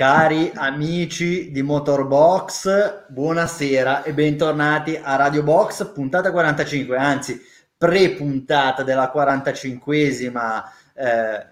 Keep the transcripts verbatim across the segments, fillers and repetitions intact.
Cari amici di Motorbox, buonasera e bentornati a Radio Box, puntata quarantacinque, anzi pre-puntata della quarantacinquesima eh,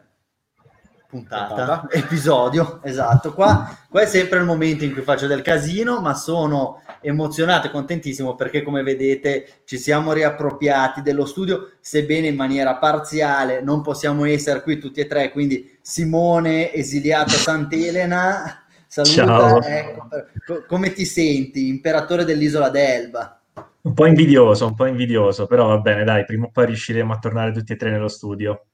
puntata, puntata, episodio, esatto. Qua, qua è sempre il momento in cui faccio del casino, ma sono emozionato e contentissimo perché, come vedete, ci siamo riappropriati dello studio, sebbene in maniera parziale. Non possiamo essere qui tutti e tre, quindi... Simone, esiliato a Sant'Elena, saluta. Ecco, come ti senti, imperatore dell'isola d'Elba? Un po' invidioso, un po' invidioso, però va bene, dai, prima o poi riusciremo a tornare tutti e tre nello studio.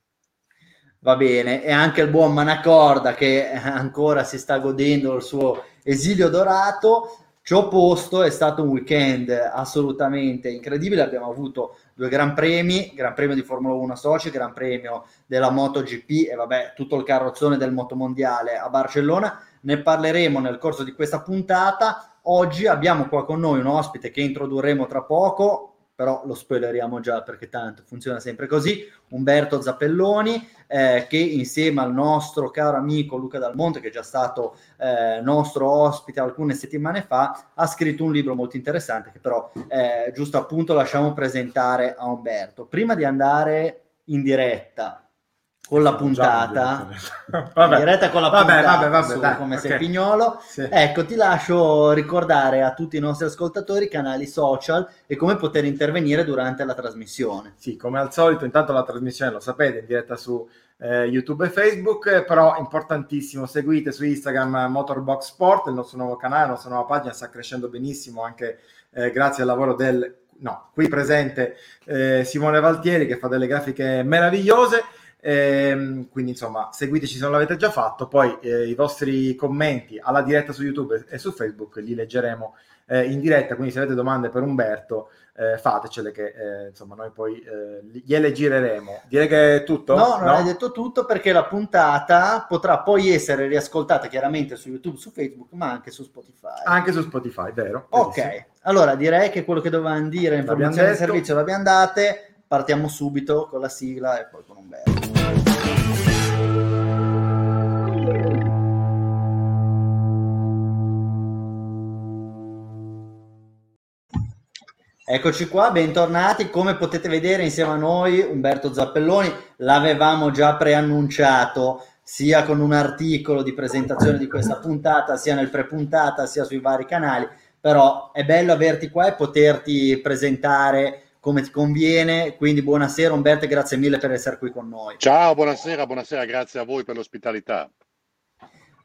Va bene, e anche il buon Manacorda, che ancora si sta godendo il suo esilio dorato. Ci ho posto, è stato un weekend assolutamente incredibile, abbiamo avuto... Due gran premi, gran premio di Formula uno a Sochi, gran premio della MotoGP e vabbè tutto il carrozzone del motomondiale a Barcellona. Ne parleremo nel corso di questa puntata. Oggi abbiamo qua con noi un ospite che introdurremo tra poco, però lo spoileriamo già perché tanto funziona sempre così, Umberto Zappelloni, eh, che insieme al nostro caro amico Luca Dalmonte, che è già stato eh, nostro ospite alcune settimane fa, ha scritto un libro molto interessante che però eh, giusto appunto lasciamo presentare a Umberto. Prima di andare in diretta con la puntata, vabbè, in diretta con la vabbè, puntata vabbè, vabbè, su, dai, come okay. Sei pignolo, sì. Ecco, ti lascio ricordare a tutti i nostri ascoltatori i canali social e come poter intervenire durante la trasmissione. Sì, come al solito, intanto la trasmissione lo sapete, in diretta su eh, YouTube e Facebook, però importantissimo, seguite su Instagram Motorbox Sport, il nostro nuovo canale, la nostra nuova pagina sta crescendo benissimo anche eh, grazie al lavoro del no, qui presente eh, Simone Valtieri, che fa delle grafiche meravigliose. Eh, quindi insomma seguiteci se non l'avete già fatto, poi eh, i vostri commenti alla diretta su YouTube e su Facebook li leggeremo eh, in diretta, quindi se avete domande per Umberto eh, fatecele che eh, insomma noi poi eh, gliele gireremo. Direi che è tutto? No, non no? Hai detto tutto, perché la puntata potrà poi essere riascoltata chiaramente su YouTube, su Facebook, ma anche su Spotify. Anche su Spotify, vero? Ok, bellissimo. Allora direi che quello che dovevamo dire, informazioni di servizio l'abbiamo date. Partiamo subito con la sigla e poi con Umberto. Eccoci qua, bentornati. Come potete vedere insieme a noi Umberto Zappelloni, l'avevamo già preannunciato sia con un articolo di presentazione di questa puntata, sia nel pre-puntata, sia sui vari canali, però è bello averti qua e poterti presentare come ti conviene, quindi buonasera Umberto e grazie mille per essere qui con noi. Ciao, buonasera, buonasera, grazie a voi per l'ospitalità.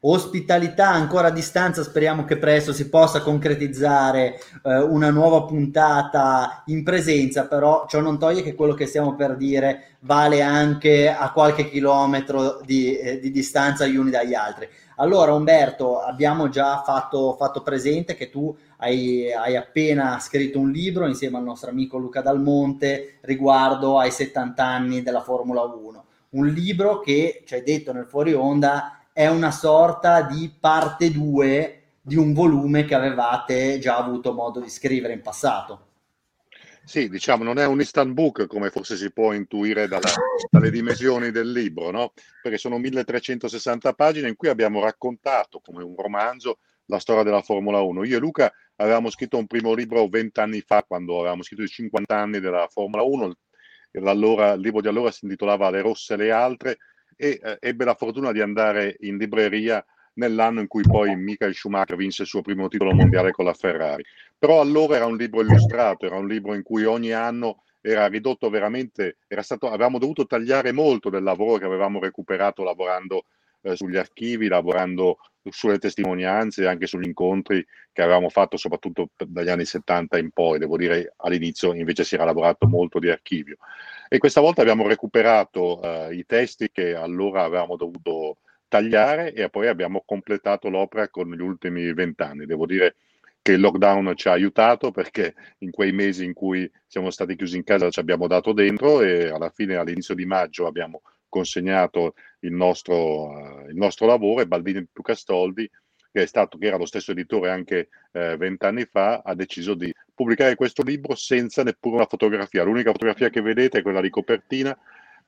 Ospitalità ancora a distanza, speriamo che presto si possa concretizzare eh, una nuova puntata in presenza, però ciò non toglie che quello che stiamo per dire vale anche a qualche chilometro di, eh, di distanza gli uni dagli altri. Allora Umberto, abbiamo già fatto, fatto presente che tu Hai, hai appena scritto un libro insieme al nostro amico Luca Dalmonte riguardo ai settanta anni della Formula uno, un libro che, ci hai detto nel fuori onda, è una sorta di parte due di un volume che avevate già avuto modo di scrivere in passato. Sì, diciamo, non è un instant book come forse si può intuire dalla, dalle dimensioni del libro, no? Perché sono milletrecentosessanta pagine in cui abbiamo raccontato come un romanzo la storia della Formula uno. Io e Luca avevamo scritto un primo libro vent'anni fa, quando avevamo scritto i cinquanta anni della Formula uno, l'allora, il libro di allora si intitolava Le rosse e le altre, e eh, ebbe la fortuna di andare in libreria nell'anno in cui poi Michael Schumacher vinse il suo primo titolo mondiale con la Ferrari. Però allora era un libro illustrato, era un libro in cui ogni anno era ridotto veramente, era stato, avevamo dovuto tagliare molto del lavoro che avevamo recuperato lavorando eh, sugli archivi, lavorando sulle testimonianze e anche sugli incontri che avevamo fatto soprattutto dagli anni settanta in poi. Devo dire, all'inizio invece si era lavorato molto di archivio e questa volta abbiamo recuperato eh, i testi che allora avevamo dovuto tagliare e poi abbiamo completato l'opera con gli ultimi vent'anni. Devo dire che il lockdown ci ha aiutato, perché in quei mesi in cui siamo stati chiusi in casa ci abbiamo dato dentro e alla fine, all'inizio di maggio, abbiamo consegnato il nostro, uh, il nostro lavoro, e Baldini Castoldi, che è stato, che era lo stesso editore anche vent'anni eh, fa, ha deciso di pubblicare questo libro senza neppure una fotografia. L'unica fotografia che vedete è quella di copertina,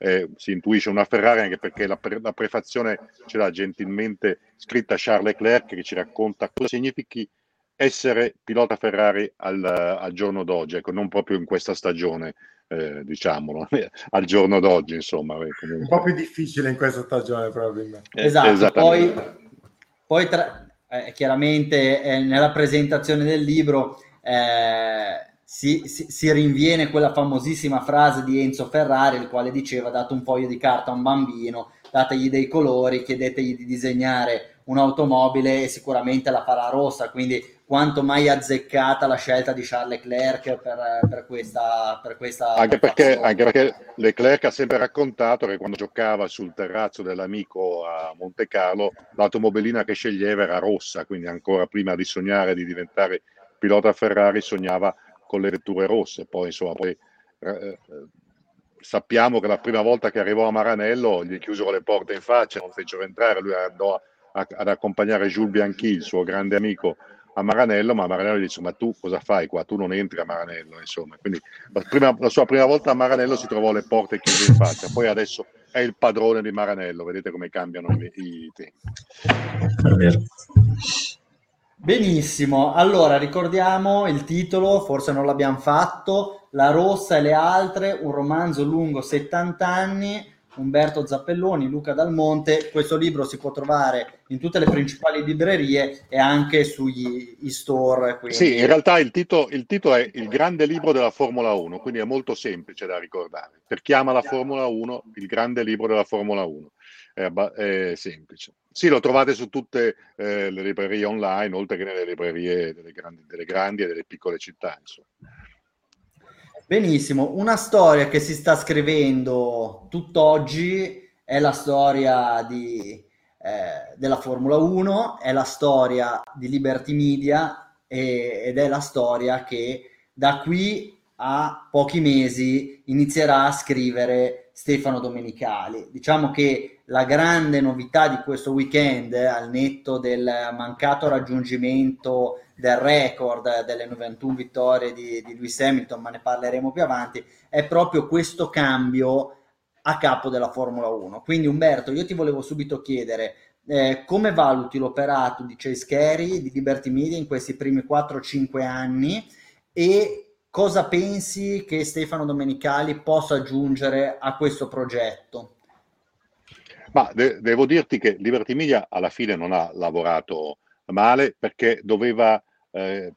eh, si intuisce una Ferrari, anche perché la, pre- la prefazione ce l'ha gentilmente scritta Charles Leclerc, che ci racconta cosa significhi essere pilota Ferrari al, al giorno d'oggi, ecco, non proprio in questa stagione, eh, diciamolo, al giorno d'oggi, insomma. Comunque. Un po' più difficile in questa stagione, probabilmente. Eh, esatto, poi, poi tra, eh, chiaramente eh, nella presentazione del libro eh, si, si, si rinviene quella famosissima frase di Enzo Ferrari, il quale diceva: date un foglio di carta a un bambino, dategli dei colori, chiedetegli di disegnare un'automobile e sicuramente la farà rossa. Quindi quanto mai azzeccata la scelta di Charles Leclerc per, per questa per questa anche perché, anche perché Leclerc ha sempre raccontato che quando giocava sul terrazzo dell'amico a Monte Carlo l'automobilina che sceglieva era rossa, quindi ancora prima di sognare di diventare pilota Ferrari sognava con le vetture rosse. Poi insomma poi eh, sappiamo che la prima volta che arrivò a Maranello gli chiusero le porte in faccia, non fecero entrare, lui andò a ad accompagnare Jules Bianchi, il suo grande amico, a Maranello, ma Maranello gli dice: ma tu cosa fai qua? Tu non entri a Maranello, insomma. Quindi la, prima, la sua prima volta a Maranello si trovò le porte chiuse in faccia, poi adesso è il padrone di Maranello, vedete come cambiano i, i tempi. Benissimo, allora ricordiamo il titolo, forse non l'abbiamo fatto, La rossa e le altre, un romanzo lungo settanta anni, Umberto Zappelloni, Luca Dalmonte. Questo libro si può trovare in tutte le principali librerie e anche sugli e-store. Quindi... Sì, in realtà il titolo, il titolo è Il grande libro della Formula uno, quindi è molto semplice da ricordare. Per chi ama la Formula uno, Il grande libro della Formula uno, è, è semplice. Sì, lo trovate su tutte eh, le librerie online, oltre che nelle librerie delle grandi, delle grandi e delle piccole città, insomma. Benissimo, una storia che si sta scrivendo tutt'oggi è la storia di, eh, della Formula uno, è la storia di Liberty Media e, ed è la storia che da qui a pochi mesi inizierà a scrivere Stefano Domenicali. Diciamo che la grande novità di questo weekend, al netto del mancato raggiungimento del record delle novantuno vittorie di, di Lewis Hamilton, ma ne parleremo più avanti, è proprio questo cambio a capo della Formula uno. Quindi Umberto, io ti volevo subito chiedere eh, come valuti l'operato di Chase Carey, di Liberty Media in questi primi quattro cinque anni e cosa pensi che Stefano Domenicali possa aggiungere a questo progetto? Ma de- devo dirti che Liberty Media alla fine non ha lavorato male, perché doveva eh,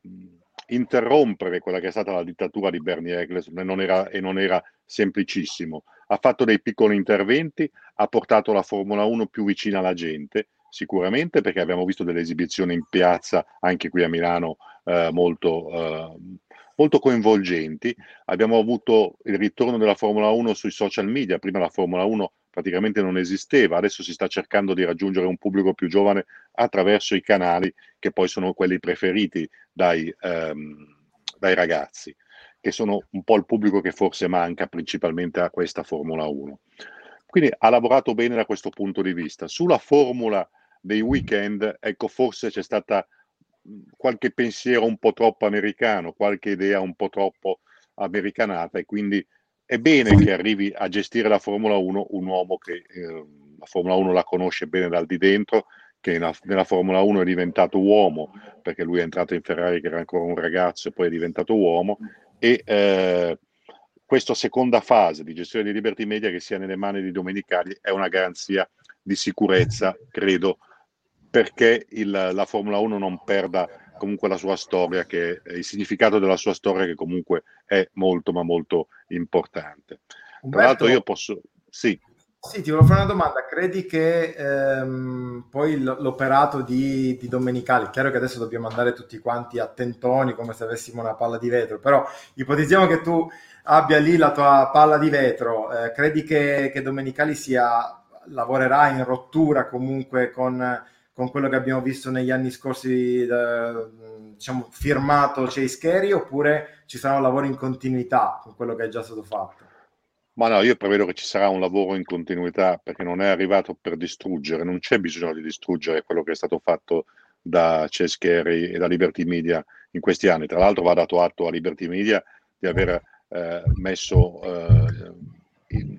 interrompere quella che è stata la dittatura di Bernie Ecclestone, non era, e non era semplicissimo. Ha fatto dei piccoli interventi, ha portato la Formula uno più vicina alla gente, sicuramente, perché abbiamo visto delle esibizioni in piazza, anche qui a Milano, eh, molto, eh, molto coinvolgenti. Abbiamo avuto il ritorno della Formula uno sui social media, prima la Formula uno praticamente non esisteva, adesso si sta cercando di raggiungere un pubblico più giovane attraverso i canali che poi sono quelli preferiti dai, ehm, dai ragazzi, che sono un po' il pubblico che forse manca principalmente a questa Formula uno. Quindi ha lavorato bene da questo punto di vista. Sulla formula dei weekend, ecco, forse c'è stata qualche pensiero un po' troppo americano, qualche idea un po' troppo americanata, e quindi è bene che arrivi a gestire la Formula uno un uomo che eh, la Formula uno la conosce bene dal di dentro, che una, nella Formula uno è diventato uomo, perché lui è entrato in Ferrari che era ancora un ragazzo e poi è diventato uomo, e eh, questa seconda fase di gestione di Liberty Media che sia nelle mani di Domenicali è una garanzia di sicurezza, credo, perché il, la Formula uno non perda comunque la sua storia, che il significato della sua storia, che comunque è molto ma molto importante. Umberto, tra l'altro io posso sì sì ti volevo fare una domanda. Credi che ehm, poi l'operato di, di Domenicali, chiaro che adesso dobbiamo andare tutti quanti a tentoni come se avessimo una palla di vetro, però ipotizziamo che tu abbia lì la tua palla di vetro, eh, credi che, che Domenicali sia lavorerà in rottura comunque con con quello che abbiamo visto negli anni scorsi, diciamo, firmato Chase Carey, oppure ci sarà un lavoro in continuità con quello che è già stato fatto? Ma no, io prevedo che ci sarà un lavoro in continuità, perché non è arrivato per distruggere, non c'è bisogno di distruggere quello che è stato fatto da Chase Carey e da Liberty Media in questi anni. Tra l'altro va dato atto a Liberty Media di aver eh, messo eh, in,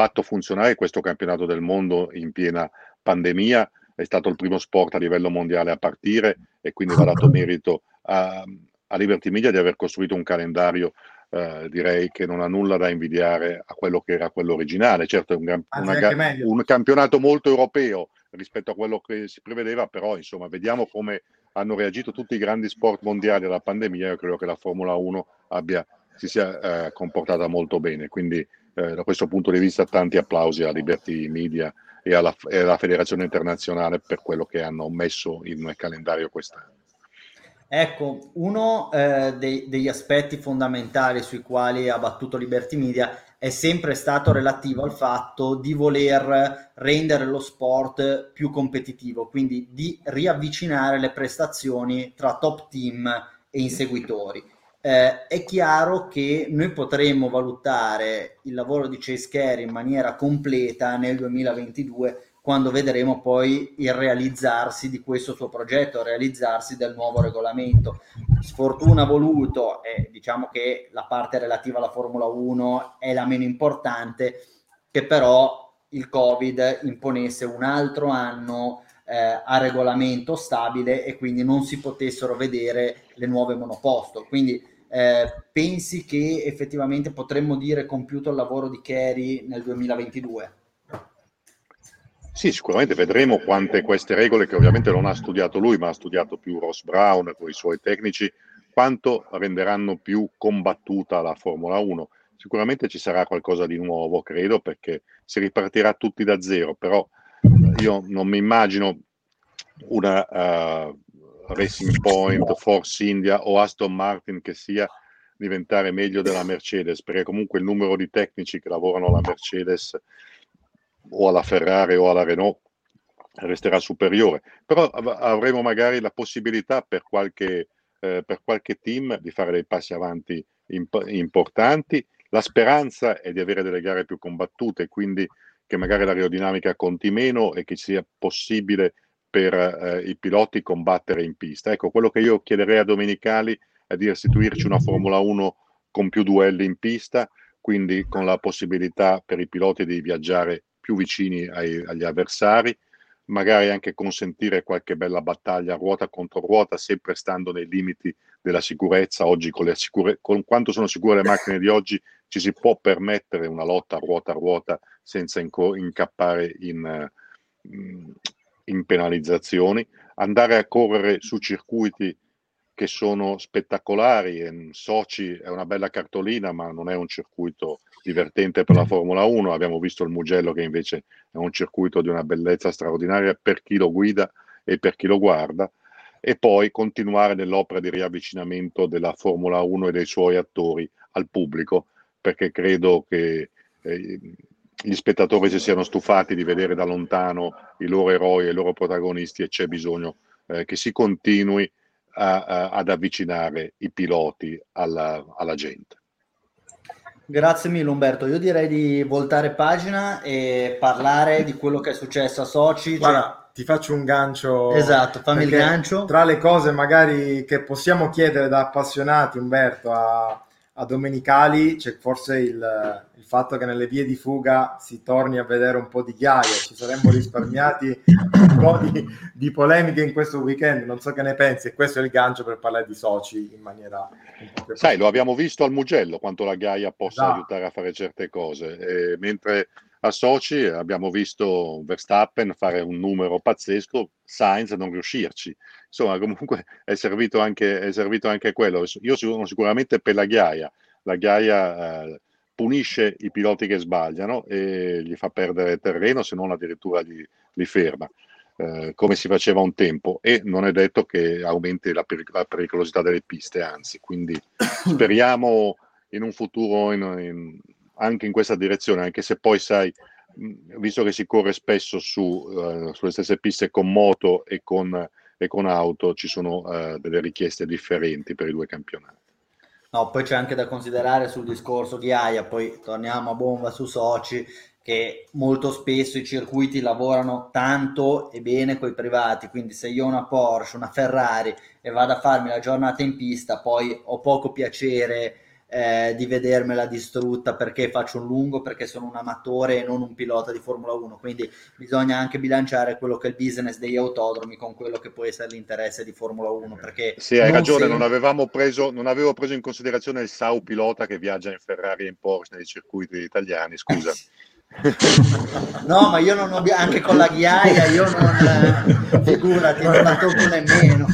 fatto funzionare questo campionato del mondo in piena pandemia, è stato il primo sport a livello mondiale a partire e quindi va dato merito a, a Liberty Media di aver costruito un calendario eh, direi che non ha nulla da invidiare a quello che era quello originale. Certo è un, gran, una, un campionato molto europeo rispetto a quello che si prevedeva, però insomma vediamo come hanno reagito tutti i grandi sport mondiali alla pandemia. Io credo che la Formula uno abbia, si sia eh, comportata molto bene, quindi eh, da questo punto di vista tanti applausi a Liberty Media e alla, e alla Federazione Internazionale per quello che hanno messo in calendario quest'anno. Ecco, uno eh, dei, degli aspetti fondamentali sui quali ha battuto Liberty Media è sempre stato relativo al fatto di voler rendere lo sport più competitivo, quindi di riavvicinare le prestazioni tra top team e inseguitori. Eh, è chiaro che noi potremo valutare il lavoro di Chase Carey in maniera completa nel duemilaventidue, quando vedremo poi il realizzarsi di questo suo progetto, il realizzarsi del nuovo regolamento. Sfortuna ha voluto, eh, diciamo che la parte relativa alla Formula uno è la meno importante, che però il Covid imponesse un altro anno eh, a regolamento stabile e quindi non si potessero vedere le nuove monoposto. Quindi eh, pensi che effettivamente potremmo dire compiuto il lavoro di Carey nel duemilaventidue? Sì, sicuramente vedremo quante queste regole, che ovviamente non ha studiato lui, ma ha studiato più Ross Brown con i suoi tecnici, quanto renderanno più combattuta la Formula uno. Sicuramente ci sarà qualcosa di nuovo, credo, perché si ripartirà tutti da zero, però io non mi immagino una uh, Racing Point, Force India o Aston Martin che sia diventare meglio della Mercedes, perché comunque il numero di tecnici che lavorano alla Mercedes o alla Ferrari o alla Renault resterà superiore, però avremo magari la possibilità per qualche, eh, per qualche team di fare dei passi avanti imp- importanti. La speranza è di avere delle gare più combattute, quindi che magari l'aerodinamica conti meno e che sia possibile per eh, i piloti combattere in pista. Ecco, quello che io chiederei a Domenicali è di restituirci una Formula uno con più duelli in pista, quindi con la possibilità per i piloti di viaggiare più vicini ai, agli avversari, magari anche consentire qualche bella battaglia ruota contro ruota, sempre stando nei limiti della sicurezza. Oggi con, le sicure, con quanto sono sicure le macchine di oggi, ci si può permettere una lotta ruota a ruota senza inco- incappare in, in penalizzazioni, andare a correre su circuiti che sono spettacolari. E Sochi è una bella cartolina, ma non è un circuito divertente per la Formula uno. Abbiamo visto il Mugello, che invece è un circuito di una bellezza straordinaria per chi lo guida e per chi lo guarda, e poi continuare nell'opera di riavvicinamento della Formula uno e dei suoi attori al pubblico, perché credo che eh, gli spettatori si siano stufati di vedere da lontano i loro eroi e i loro protagonisti, e c'è bisogno eh, che si continui a, a, ad avvicinare i piloti alla, alla gente. Grazie mille Umberto, io direi di voltare pagina e parlare di quello che è successo a Sochi. Guarda, cioè... ti faccio un gancio. Esatto, fammi il gancio. Tra le cose magari che possiamo chiedere da appassionati, Umberto, a, a Domenicali, c'è cioè forse il, il fatto che nelle vie di fuga si torni a vedere un po' di ghiaia. Ci saremmo risparmiati un po' di, di polemiche in questo weekend, non so che ne pensi, e questo è il gancio per parlare di Sochi in maniera... Sai, lo abbiamo visto al Mugello quanto la ghiaia possa da. aiutare a fare certe cose, e mentre a Sochi abbiamo visto Verstappen fare un numero pazzesco, Sainz non riuscirci, insomma comunque è servito anche, è servito anche quello. Io sono sicuramente per la ghiaia, la ghiaia eh, punisce i piloti che sbagliano e gli fa perdere terreno, se non addirittura li, li ferma, eh, come si faceva un tempo, e non è detto che aumenti la, peric- la pericolosità delle piste, anzi, quindi speriamo in un futuro in, in, anche in questa direzione, anche se poi sai, visto che si corre spesso su, uh, sulle stesse piste con moto e con, e con auto, ci sono uh, delle richieste differenti per i due campionati. No, poi c'è anche da considerare sul discorso ghiaia, poi torniamo a bomba su Sochi, che molto spesso i circuiti lavorano tanto e bene coi privati, quindi se io ho una Porsche, una Ferrari e vado a farmi la giornata in pista, poi ho poco piacere eh, di vedermela distrutta perché faccio un lungo, perché sono un amatore e non un pilota di Formula uno, quindi bisogna anche bilanciare quello che è il business degli autodromi con quello che può essere l'interesse di Formula uno, perché sì, hai non ragione, sempre... non avevamo preso non avevo preso in considerazione il sau pilota che viaggia in Ferrari e in Porsche nei circuiti italiani, scusa. No, ma io non ho, anche con la ghiaia io non, figurati, non la tocco nemmeno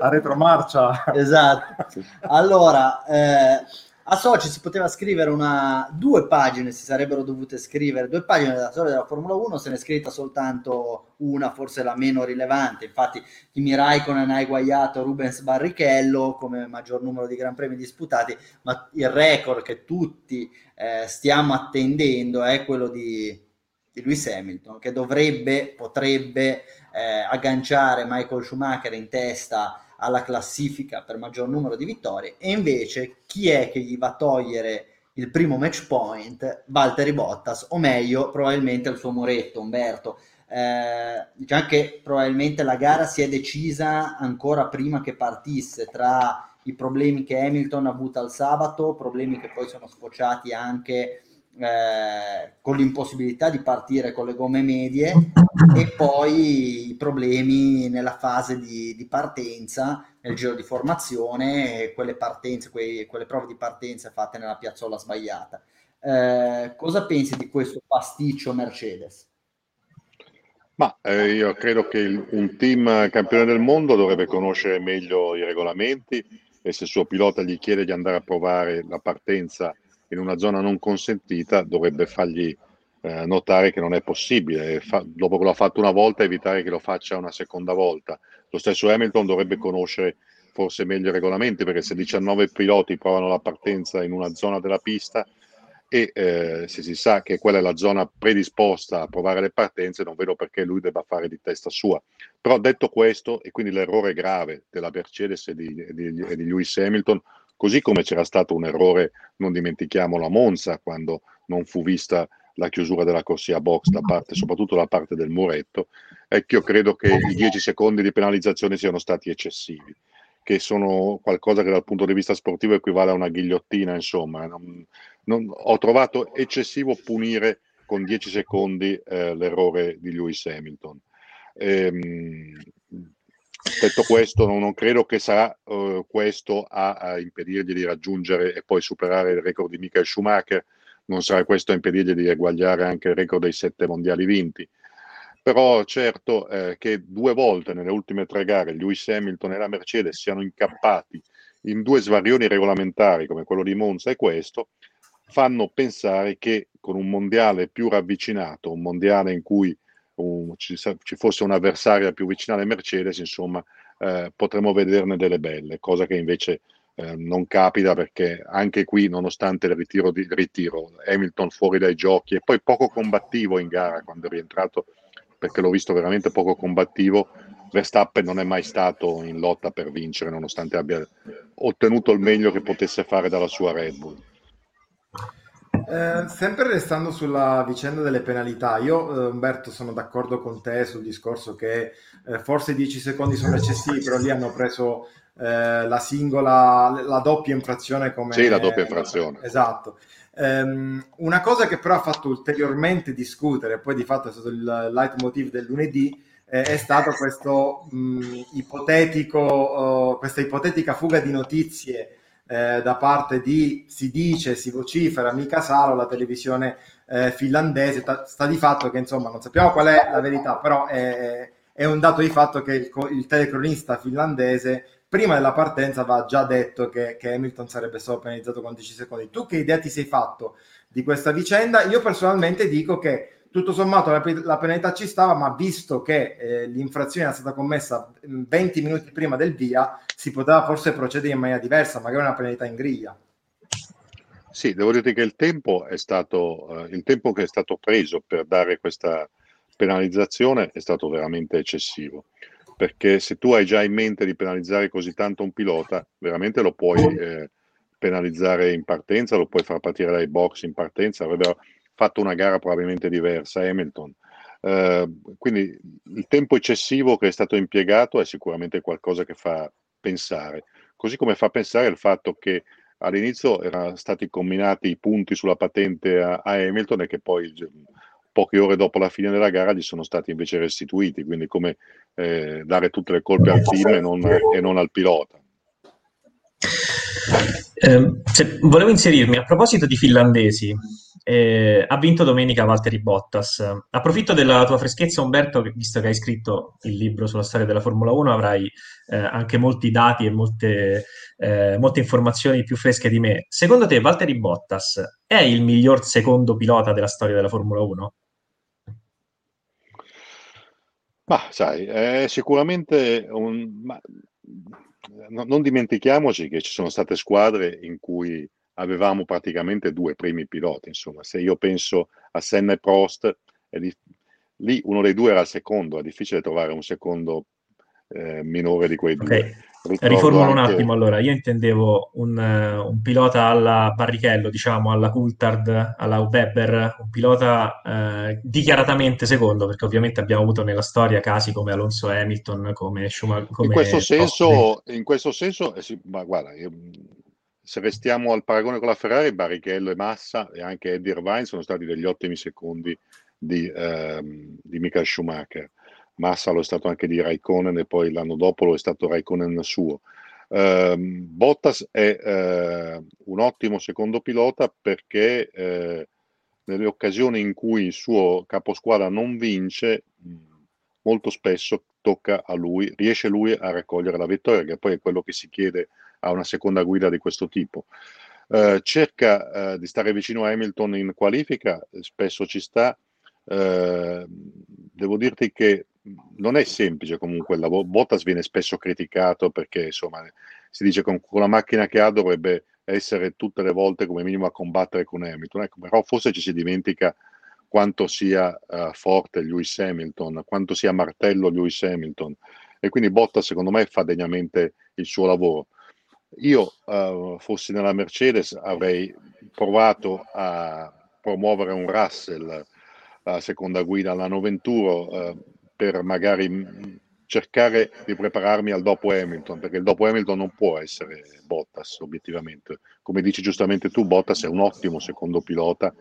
a retromarcia. Esatto. Allora, eh, a Sochi si poteva scrivere una due pagine, si sarebbero dovute scrivere due pagine della storia della Formula uno, se ne è scritta soltanto una, forse la meno rilevante. Infatti Kimi Raikkonen ha eguagliato Rubens Barrichello come maggior numero di gran premi disputati, ma il record che tutti eh, stiamo attendendo è quello di, di Lewis Hamilton, che dovrebbe, potrebbe eh, agganciare Michael Schumacher in testa alla classifica per maggior numero di vittorie, e invece chi è che gli va a togliere il primo match point? Valtteri Bottas, o meglio probabilmente il suo muretto Umberto. Eh, diciamo che probabilmente la gara si è decisa ancora prima che partisse, tra i problemi che Hamilton ha avuto al sabato, problemi che poi sono sfociati anche Eh, con l'impossibilità di partire con le gomme medie, e poi i problemi nella fase di, di partenza, nel giro di formazione, e quelle partenze, quei, quelle prove di partenza fatte nella piazzola sbagliata. Eh, cosa pensi di questo pasticcio Mercedes? Ma eh, io credo che il, un team campione del mondo dovrebbe conoscere meglio i regolamenti, e se il suo pilota gli chiede di andare a provare la partenza in una zona non consentita, dovrebbe fargli eh, notare che non è possibile, fa, dopo che l'ha fatto una volta evitare che lo faccia una seconda volta. Lo stesso Hamilton dovrebbe conoscere forse meglio i regolamenti, perché se diciannove piloti provano la partenza in una zona della pista e eh, se si sa che quella è la zona predisposta a provare le partenze, non vedo perché lui debba fare di testa sua. Però detto questo, e quindi l'errore grave della Mercedes e di, di, di Lewis Hamilton, così come c'era stato un errore, non dimentichiamolo, a Monza, quando non fu vista la chiusura della corsia box da parte, soprattutto da parte del muretto, è che io credo che i dieci secondi di penalizzazione siano stati eccessivi, che sono qualcosa che dal punto di vista sportivo equivale a una ghigliottina, insomma. Non, non, ho trovato eccessivo punire con dieci secondi eh, l'errore di Lewis Hamilton. Ehm, Detto questo, non credo che sarà uh, questo a, a impedirgli di raggiungere e poi superare il record di Michael Schumacher, non sarà questo a impedirgli di eguagliare anche il record dei sette mondiali vinti. Però certo eh, che due volte nelle ultime tre gare Lewis Hamilton e la Mercedes siano incappati in due svarioni regolamentari come quello di Monza e questo, fanno pensare che con un mondiale più ravvicinato, un mondiale in cui Un, ci, ci fosse un'avversaria più vicina alle Mercedes, insomma, eh, potremmo vederne delle belle, cosa che invece eh, non capita, perché anche qui, nonostante il ritiro, di, ritiro Hamilton fuori dai giochi e poi poco combattivo in gara quando è rientrato, perché l'ho visto veramente poco combattivo, Verstappen non è mai stato in lotta per vincere, nonostante abbia ottenuto il meglio che potesse fare dalla sua Red Bull. Eh, sempre restando sulla vicenda delle penalità, io eh, Umberto sono d'accordo con te sul discorso che eh, forse i dieci secondi sono eccessivi, però lì hanno preso eh, la singola, la doppia infrazione come... Sì, la doppia infrazione. Esatto. Um, una cosa che però ha fatto ulteriormente discutere, poi di fatto è stato il leitmotiv del lunedì, eh, è stato questo mh, ipotetico, oh, questa ipotetica fuga di notizie Eh, da parte di, si dice, si vocifera, mica Salo, la televisione eh, finlandese. Ta- sta di fatto che, insomma, non sappiamo qual è la verità, però è, è un dato di fatto che il, co- il telecronista finlandese prima della partenza aveva già detto che, che Hamilton sarebbe stato penalizzato con dieci secondi. Tu che idea ti sei fatto di questa vicenda? Io personalmente dico che tutto sommato la, pe- la penalità ci stava, ma visto che eh, l'infrazione è stata commessa venti minuti prima del via, si poteva forse procedere in maniera diversa, magari una penalità in griglia. Sì, devo dirti che il tempo è stato eh, il tempo che è stato preso per dare questa penalizzazione è stato veramente eccessivo, perché se tu hai già in mente di penalizzare così tanto un pilota, veramente lo puoi eh, penalizzare in partenza, lo puoi far partire dai box in partenza, avrebbero fatto una gara probabilmente diversa Hamilton. Eh, quindi il tempo eccessivo che è stato impiegato è sicuramente qualcosa che fa pensare, così come fa pensare il fatto che all'inizio erano stati comminati i punti sulla patente a, a Hamilton, e che poi poche ore dopo la fine della gara gli sono stati invece restituiti, quindi come eh, dare tutte le colpe al team e non, e non al pilota. Eh, se, volevo inserirmi a proposito di finlandesi. Eh, ha vinto domenica Valtteri Bottas. Approfitto della tua freschezza, Umberto, che, visto che hai scritto il libro sulla storia della Formula uno, avrai eh, anche molti dati e molte, eh, molte informazioni più fresche di me. Secondo te Valtteri Bottas è il miglior secondo pilota della storia della Formula uno? Ma sai, è sicuramente un... Ma... Non dimentichiamoci che ci sono state squadre in cui avevamo praticamente due primi piloti, insomma, se io penso a Senna e Prost, è di... lì uno dei due era il secondo, è difficile trovare un secondo eh, minore di quei due. Okay. Riformulo anche... un attimo, allora, io intendevo un, un pilota alla Barrichello, diciamo, alla Coulthard, alla Webber, un pilota eh, dichiaratamente secondo, perché ovviamente abbiamo avuto nella storia casi come Alonso, Hamilton, come Schumacher. Come... In questo senso, in questo senso eh sì, ma guarda, io, se restiamo al paragone con la Ferrari, Barrichello e Massa e anche Eddie Irvine sono stati degli ottimi secondi di, eh, di Michael Schumacher. Massa lo è stato anche di Raikkonen e poi l'anno dopo lo è stato Raikkonen suo. Eh, Bottas è eh, un ottimo secondo pilota perché eh, nelle occasioni in cui il suo caposquadra non vince, molto spesso tocca a lui, riesce lui a raccogliere la vittoria, che poi è quello che si chiede a una seconda guida di questo tipo. Eh, cerca eh, di stare vicino a Hamilton in qualifica, spesso ci sta. Eh, devo dirti che non è semplice comunque il lavoro. Bottas viene spesso criticato perché insomma si dice che con la macchina che ha dovrebbe essere tutte le volte come minimo a combattere con Hamilton, ecco, però forse ci si dimentica quanto sia uh, forte Lewis Hamilton, quanto sia martello Lewis Hamilton, e quindi Bottas secondo me fa degnamente il suo lavoro. Io uh, fossi nella Mercedes avrei provato a promuovere un Russell a seconda guida all'anno venturo, uh, per magari cercare di prepararmi al dopo Hamilton, perché il dopo Hamilton non può essere Bottas obiettivamente. Come dici giustamente tu, Bottas è un ottimo secondo pilota,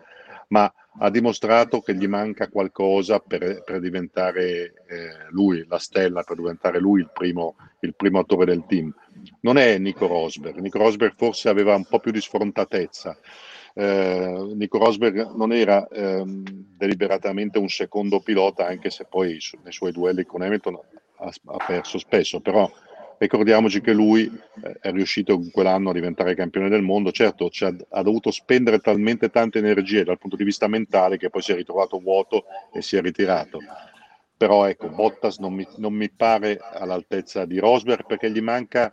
ma ha dimostrato che gli manca qualcosa per, per diventare eh, lui la stella, per diventare lui il primo, il primo attore del team. Non è Nico Rosberg. Nico Rosberg forse aveva un po' più di sfrontatezza. Eh, Nico Rosberg non era ehm, deliberatamente un secondo pilota, anche se poi su, nei suoi duelli con Hamilton ha, ha perso spesso, però ricordiamoci che lui eh, è riuscito in quell'anno a diventare campione del mondo. Certo, cioè, ha dovuto spendere talmente tante energie dal punto di vista mentale che poi si è ritrovato vuoto e si è ritirato, però ecco, Bottas non mi, non mi pare all'altezza di Rosberg perché gli manca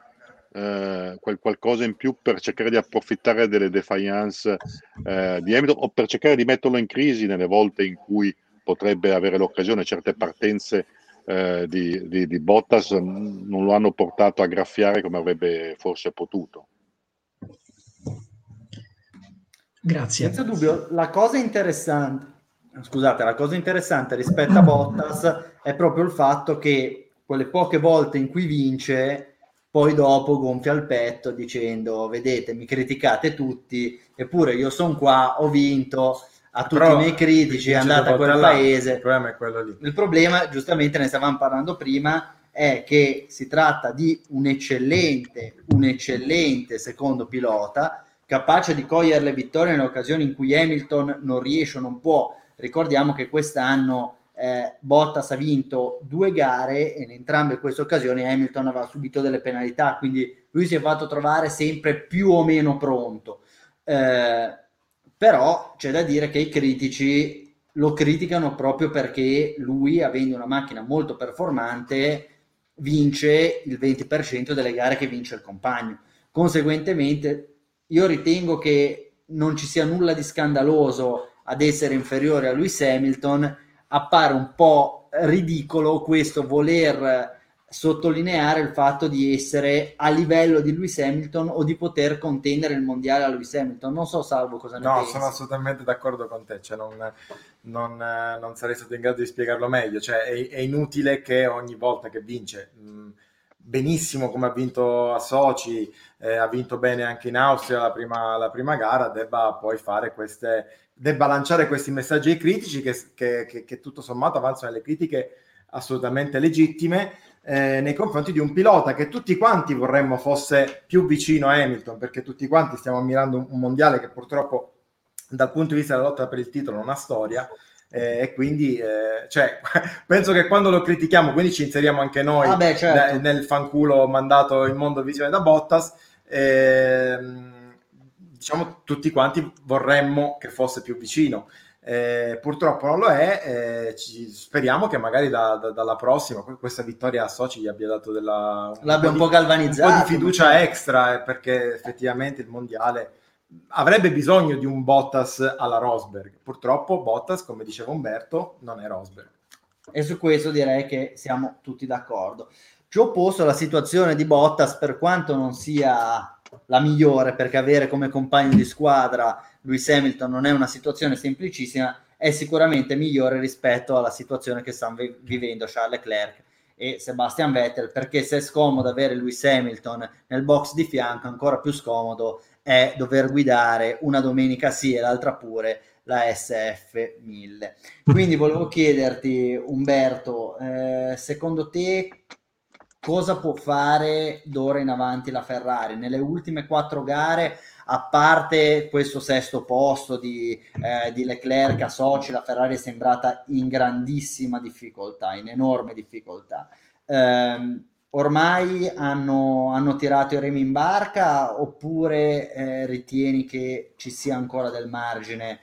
Eh, quel qualcosa in più per cercare di approfittare delle defiance eh, di Hamilton, o per cercare di metterlo in crisi nelle volte in cui potrebbe avere l'occasione. Certe partenze eh, di, di, di Bottas non lo hanno portato a graffiare come avrebbe forse potuto. Grazie. Senza dubbio, la cosa interessante, scusate, la cosa interessante rispetto a Bottas è proprio il fatto che quelle poche volte in cui vince poi dopo gonfia il petto dicendo: vedete, mi criticate tutti, eppure io sono qua, ho vinto, a tutti però, i miei critici è andata a quel paese. Il problema è quello lì. Il problema, giustamente ne stavamo parlando prima, è che si tratta di un eccellente, un eccellente secondo pilota, capace di cogliere le vittorie nelle occasioni in cui Hamilton non riesce o non può. Ricordiamo che quest'anno... Eh, Bottas ha vinto due gare e in entrambe queste occasioni Hamilton aveva subito delle penalità, quindi lui si è fatto trovare sempre più o meno pronto. Eh, però c'è da dire che i critici lo criticano proprio perché lui, avendo una macchina molto performante, vince il venti per cento delle gare che vince il compagno. Conseguentemente io ritengo che non ci sia nulla di scandaloso ad essere inferiore a Lewis Hamilton. Appare un po' ridicolo questo voler sottolineare il fatto di essere a livello di Lewis Hamilton o di poter contendere il mondiale a Lewis Hamilton. Non so, Salvo, cosa ne no, pensi? No, sono assolutamente d'accordo con te, cioè non, non, non sarei stato in grado di spiegarlo meglio, cioè è, è inutile che ogni volta che vince mh, benissimo come ha vinto a Sochi, eh, ha vinto bene anche in Austria la prima, la prima gara, debba poi fare queste, debba lanciare questi messaggi ai critici che, che, che, che tutto sommato avanzano nelle critiche assolutamente legittime eh, nei confronti di un pilota che tutti quanti vorremmo fosse più vicino a Hamilton, perché tutti quanti stiamo ammirando un, un mondiale che purtroppo dal punto di vista della lotta per il titolo non ha storia, eh, e quindi eh, cioè, penso che quando lo critichiamo, quindi ci inseriamo anche noi ah beh, certo. nel, nel fanculo mandato in mondovisione da Bottas, eh, diciamo tutti quanti vorremmo che fosse più vicino. Eh, purtroppo non lo è, eh, ci, speriamo che magari da, da, dalla prossima questa vittoria a Sochi gli abbia dato della, un l'abbia un po' galvanizzato, un po' di fiducia extra, eh, perché effettivamente il mondiale avrebbe bisogno di un Bottas alla Rosberg. Purtroppo Bottas, come diceva Umberto, non è Rosberg, e su questo direi che siamo tutti d'accordo. Ci ho posto la situazione di Bottas, per quanto non sia la migliore, perché avere come compagno di squadra Lewis Hamilton non è una situazione semplicissima, è sicuramente migliore rispetto alla situazione che stanno vivendo Charles Leclerc e Sebastian Vettel, perché se è scomodo avere Lewis Hamilton nel box di fianco, ancora più scomodo è dover guidare una domenica sì e l'altra pure la S F mille. Quindi volevo chiederti, Umberto, eh, secondo te cosa può fare d'ora in avanti la Ferrari? Nelle ultime quattro gare, a parte questo sesto posto di, eh, di Leclerc a Sochi, la Ferrari è sembrata in grandissima difficoltà, in enorme difficoltà. Eh, ormai hanno, hanno tirato i remi in barca, oppure eh, ritieni che ci sia ancora del margine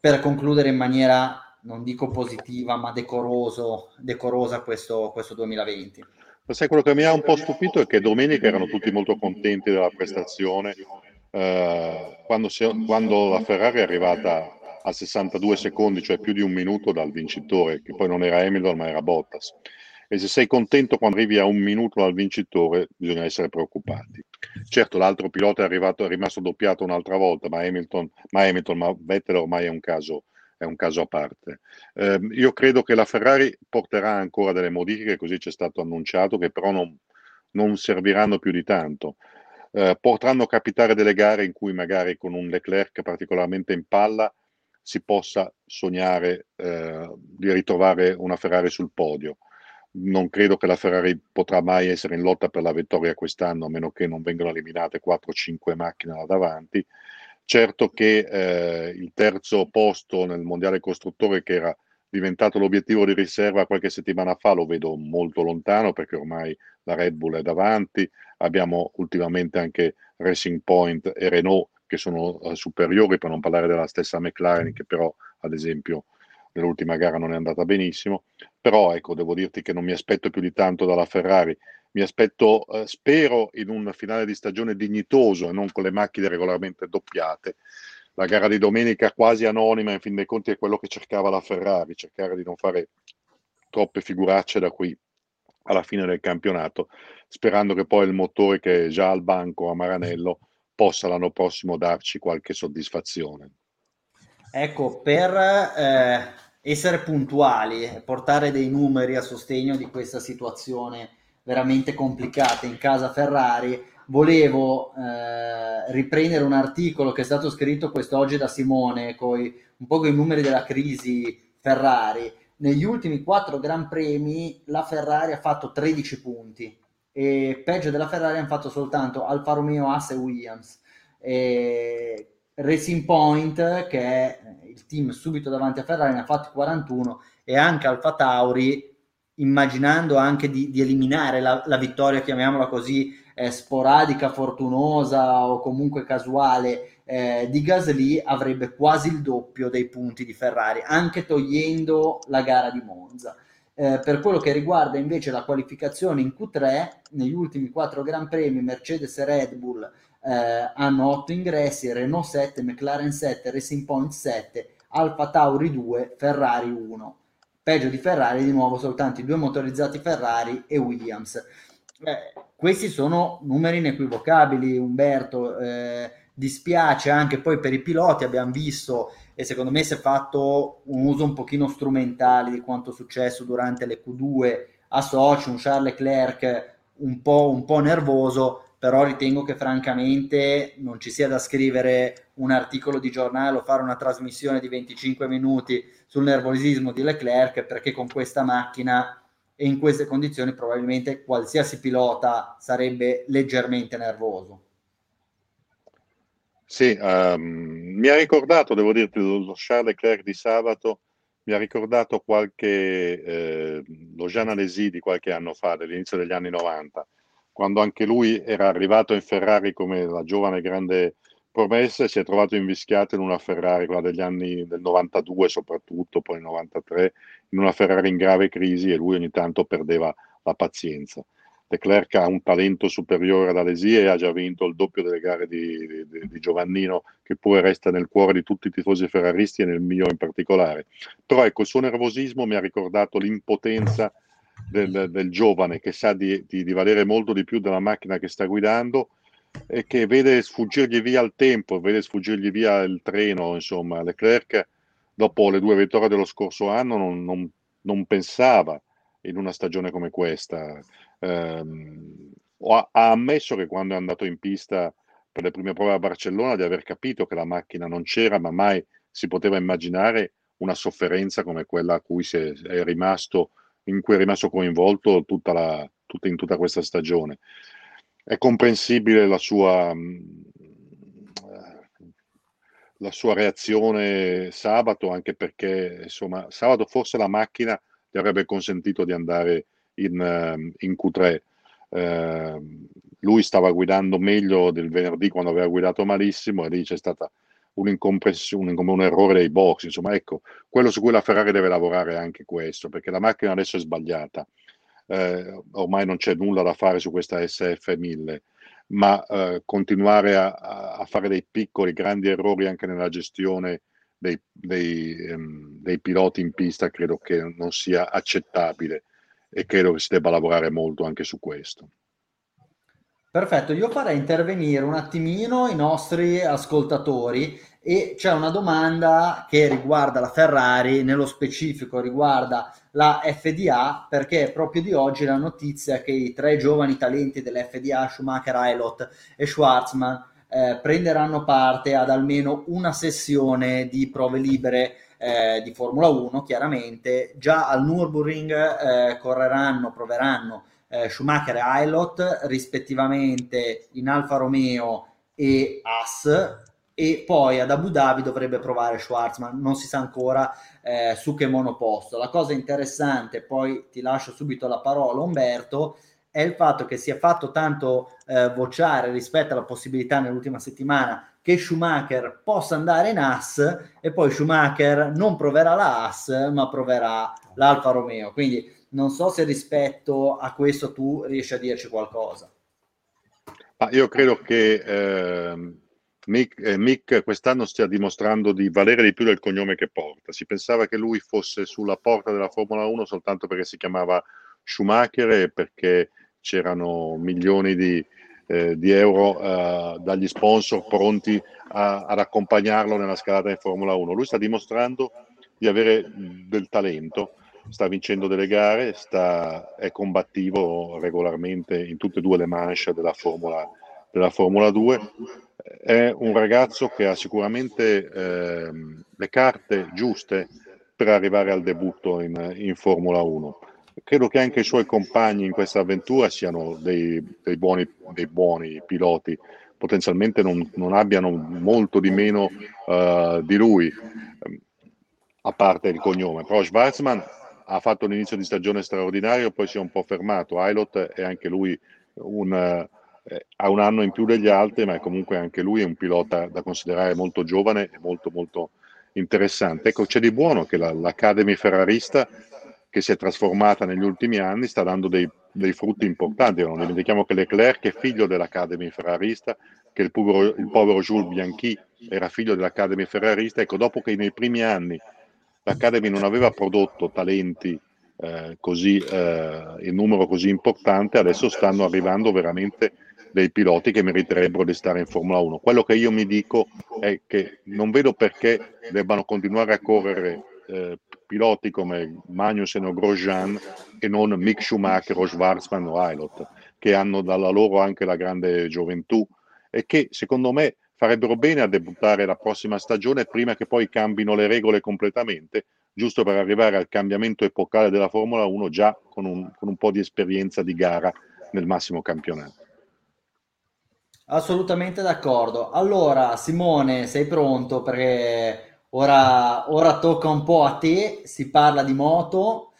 per concludere in maniera, non dico positiva, ma decoroso, decorosa questo, questo duemilaventi? Sai, quello che mi ha un po' stupito è che domenica erano tutti molto contenti della prestazione. Eh, quando, si, quando la Ferrari è arrivata a sessantadue secondi, cioè più di un minuto dal vincitore, che poi non era Hamilton ma era Bottas, e se sei contento quando arrivi a un minuto dal vincitore bisogna essere preoccupati. Certo, l'altro pilota è arrivato, è rimasto doppiato un'altra volta, ma Hamilton, ma Hamilton, ma Vettel ormai è un caso, è un caso a parte. Eh, io credo che la Ferrari porterà ancora delle modifiche, così c'è stato annunciato, che però non, non serviranno più di tanto. Eh, potranno capitare delle gare in cui magari con un Leclerc particolarmente in palla si possa sognare eh, di ritrovare una Ferrari sul podio. Non credo che la Ferrari potrà mai essere in lotta per la vittoria quest'anno, a meno che non vengano eliminate quattro cinque macchine là davanti. Certo che eh, il terzo posto nel mondiale costruttore, che era diventato l'obiettivo di riserva qualche settimana fa, lo vedo molto lontano, perché ormai la Red Bull è davanti, abbiamo ultimamente anche Racing Point e Renault che sono eh, superiori, per non parlare della stessa McLaren, che però ad esempio nell'ultima gara non è andata benissimo. Però ecco, devo dirti che non mi aspetto più di tanto dalla Ferrari. Mi aspetto, eh, spero, in un finale di stagione dignitoso e non con le macchine regolarmente doppiate. La gara di domenica, quasi anonima, in fin dei conti è quello che cercava la Ferrari, cercare di non fare troppe figuracce da qui alla fine del campionato, sperando che poi il motore, che è già al banco a Maranello, possa l'anno prossimo darci qualche soddisfazione. Ecco, per eh, essere puntuali e portare dei numeri a sostegno di questa situazione veramente complicate in casa Ferrari, volevo eh, riprendere un articolo che è stato scritto quest'oggi da Simone, coi, un po' con i numeri della crisi Ferrari. Negli ultimi quattro Gran Premi la Ferrari ha fatto tredici punti, e peggio della Ferrari hanno fatto soltanto Alfa Romeo, Haas e Williams. E Racing Point, che è il team subito davanti a Ferrari, ne ha fatti quarantuno, e anche Alfa Tauri, immaginando anche di, di eliminare la, la vittoria, chiamiamola così, eh, sporadica, fortunosa o comunque casuale eh, di Gasly, avrebbe quasi il doppio dei punti di Ferrari, anche togliendo la gara di Monza. Eh, per quello che riguarda invece la qualificazione in Q tre, negli ultimi quattro Gran Premi Mercedes e Red Bull eh, hanno otto ingressi, Renault sette, McLaren sette, Racing Point sette, Alfa Tauri due, Ferrari uno. Peggio di Ferrari, di nuovo, soltanto i due motorizzati Ferrari e Williams. Beh, questi sono numeri inequivocabili, Umberto. Eh, dispiace anche poi per i piloti, abbiamo visto, e secondo me si è fatto un uso un pochino strumentale di quanto è successo durante le Q due a Sochi, un Charles Leclerc un po', un po' nervoso, però ritengo che francamente non ci sia da scrivere un articolo di giornale o fare una trasmissione di venticinque minuti sul nervosismo di Leclerc, perché con questa macchina e in queste condizioni probabilmente qualsiasi pilota sarebbe leggermente nervoso. Sì, um, mi ha ricordato, devo dirti, lo Charles Leclerc di sabato mi ha ricordato qualche eh, lo Jean Alesi di qualche anno fa, dell'inizio degli anni novanta, quando anche lui era arrivato in Ferrari come la giovane grande promessa e si è trovato invischiato in una Ferrari, quella degli anni del novantadue soprattutto, poi il novantatré, in una Ferrari in grave crisi, e lui ogni tanto perdeva la pazienza. Leclerc ha un talento superiore ad Alesi e ha già vinto il doppio delle gare di, di, di Giovannino, che pure resta nel cuore di tutti i tifosi ferraristi e nel mio in particolare. Però ecco, il suo nervosismo mi ha ricordato l'impotenza del, del giovane che sa di, di, di valere molto di più della macchina che sta guidando e che vede sfuggirgli via il tempo, vede sfuggirgli via il treno. Insomma, Leclerc dopo le due vittorie dello scorso anno non, non, non pensava in una stagione come questa. Um, ha, ha ammesso che quando è andato in pista per le prime prove a Barcellona di aver capito che la macchina non c'era, ma mai si poteva immaginare una sofferenza come quella a cui si è, è rimasto, in cui è rimasto coinvolto tutta la, tutta, in tutta questa stagione. È comprensibile la sua la sua reazione sabato, anche perché insomma sabato forse la macchina gli avrebbe consentito di andare In, in Q tre. Eh, lui stava guidando meglio del venerdì, quando aveva guidato malissimo, e lì c'è stata un'incomprensione, come un errore dei box. Insomma, ecco, quello su cui la Ferrari deve lavorare è anche questo, perché la macchina adesso è sbagliata, eh, ormai non c'è nulla da fare su questa S F mille, ma eh, continuare a, a fare dei piccoli grandi errori anche nella gestione dei, dei, ehm, dei piloti in pista credo che non sia accettabile, e credo che si debba lavorare molto anche su questo. Perfetto, io farei intervenire un attimino i nostri ascoltatori, e c'è una domanda che riguarda la Ferrari, nello specifico riguarda la F D A, perché è proprio di oggi la notizia che i tre giovani talenti dell'F D A, Schumacher, Aylot e Schwarzman, eh, prenderanno parte ad almeno una sessione di prove libere Eh, di Formula uno, chiaramente. Già al Nürburgring eh, correranno, proveranno eh, Schumacher e Aylot, rispettivamente in Alfa Romeo e Haas, e poi ad Abu Dhabi dovrebbe provare Schwarzman, non si sa ancora eh, su che monoposto. La cosa interessante, poi ti lascio subito la parola Umberto, è il fatto che si è fatto tanto eh, vociare rispetto alla possibilità nell'ultima settimana che Schumacher possa andare in Haas, e poi Schumacher non proverà la Haas ma proverà l'Alfa Romeo. Quindi non so se rispetto a questo tu riesci a dirci qualcosa. Ma io credo che eh, Mick, eh, Mick quest'anno stia dimostrando di valere di più del cognome che porta. Si pensava che lui fosse sulla porta della Formula uno soltanto perché si chiamava Schumacher e perché c'erano milioni di Eh, di euro eh, dagli sponsor pronti a, ad accompagnarlo nella scalata in Formula uno. Lui sta dimostrando di avere del talento, sta vincendo delle gare, sta, è combattivo regolarmente in tutte e due le manche della Formula, della Formula due. È un ragazzo che ha sicuramente eh, le carte giuste per arrivare al debutto in, in Formula uno. Credo che anche i suoi compagni in questa avventura siano dei, dei, buoni, dei buoni piloti, potenzialmente non, non abbiano molto di meno uh, di lui, a parte il cognome. Però Schwarzman ha fatto un inizio di stagione straordinario, poi si è un po' fermato. Aylot è anche lui un, eh, ha un anno in più degli altri, ma è comunque anche lui è un pilota da considerare molto giovane e molto molto interessante. Ecco, c'è di buono che la, l'Academy ferrarista, che si è trasformata negli ultimi anni, sta dando dei, dei frutti importanti. Non dimentichiamo che Leclerc è figlio dell'Academy Ferrarista, che il povero, il povero Jules Bianchi era figlio dell'Academy Ferrarista. Ecco, dopo che nei primi anni l'Academy non aveva prodotto talenti eh, così eh, in numero così importante, adesso stanno arrivando veramente dei piloti che meriterebbero di stare in Formula uno. Quello che io mi dico è che non vedo perché debbano continuare a correre Eh, piloti come Magnussen o Grosjean e non Mick Schumacher o Schwarzman o Aylot, che hanno dalla loro anche la grande gioventù e che secondo me farebbero bene a debuttare la prossima stagione prima che poi cambino le regole completamente, giusto per arrivare al cambiamento epocale della Formula uno già con un, con un po' di esperienza di gara nel massimo campionato. Assolutamente d'accordo. Allora Simone, sei pronto? Perché ora, ora tocca un po' a te, si parla di moto,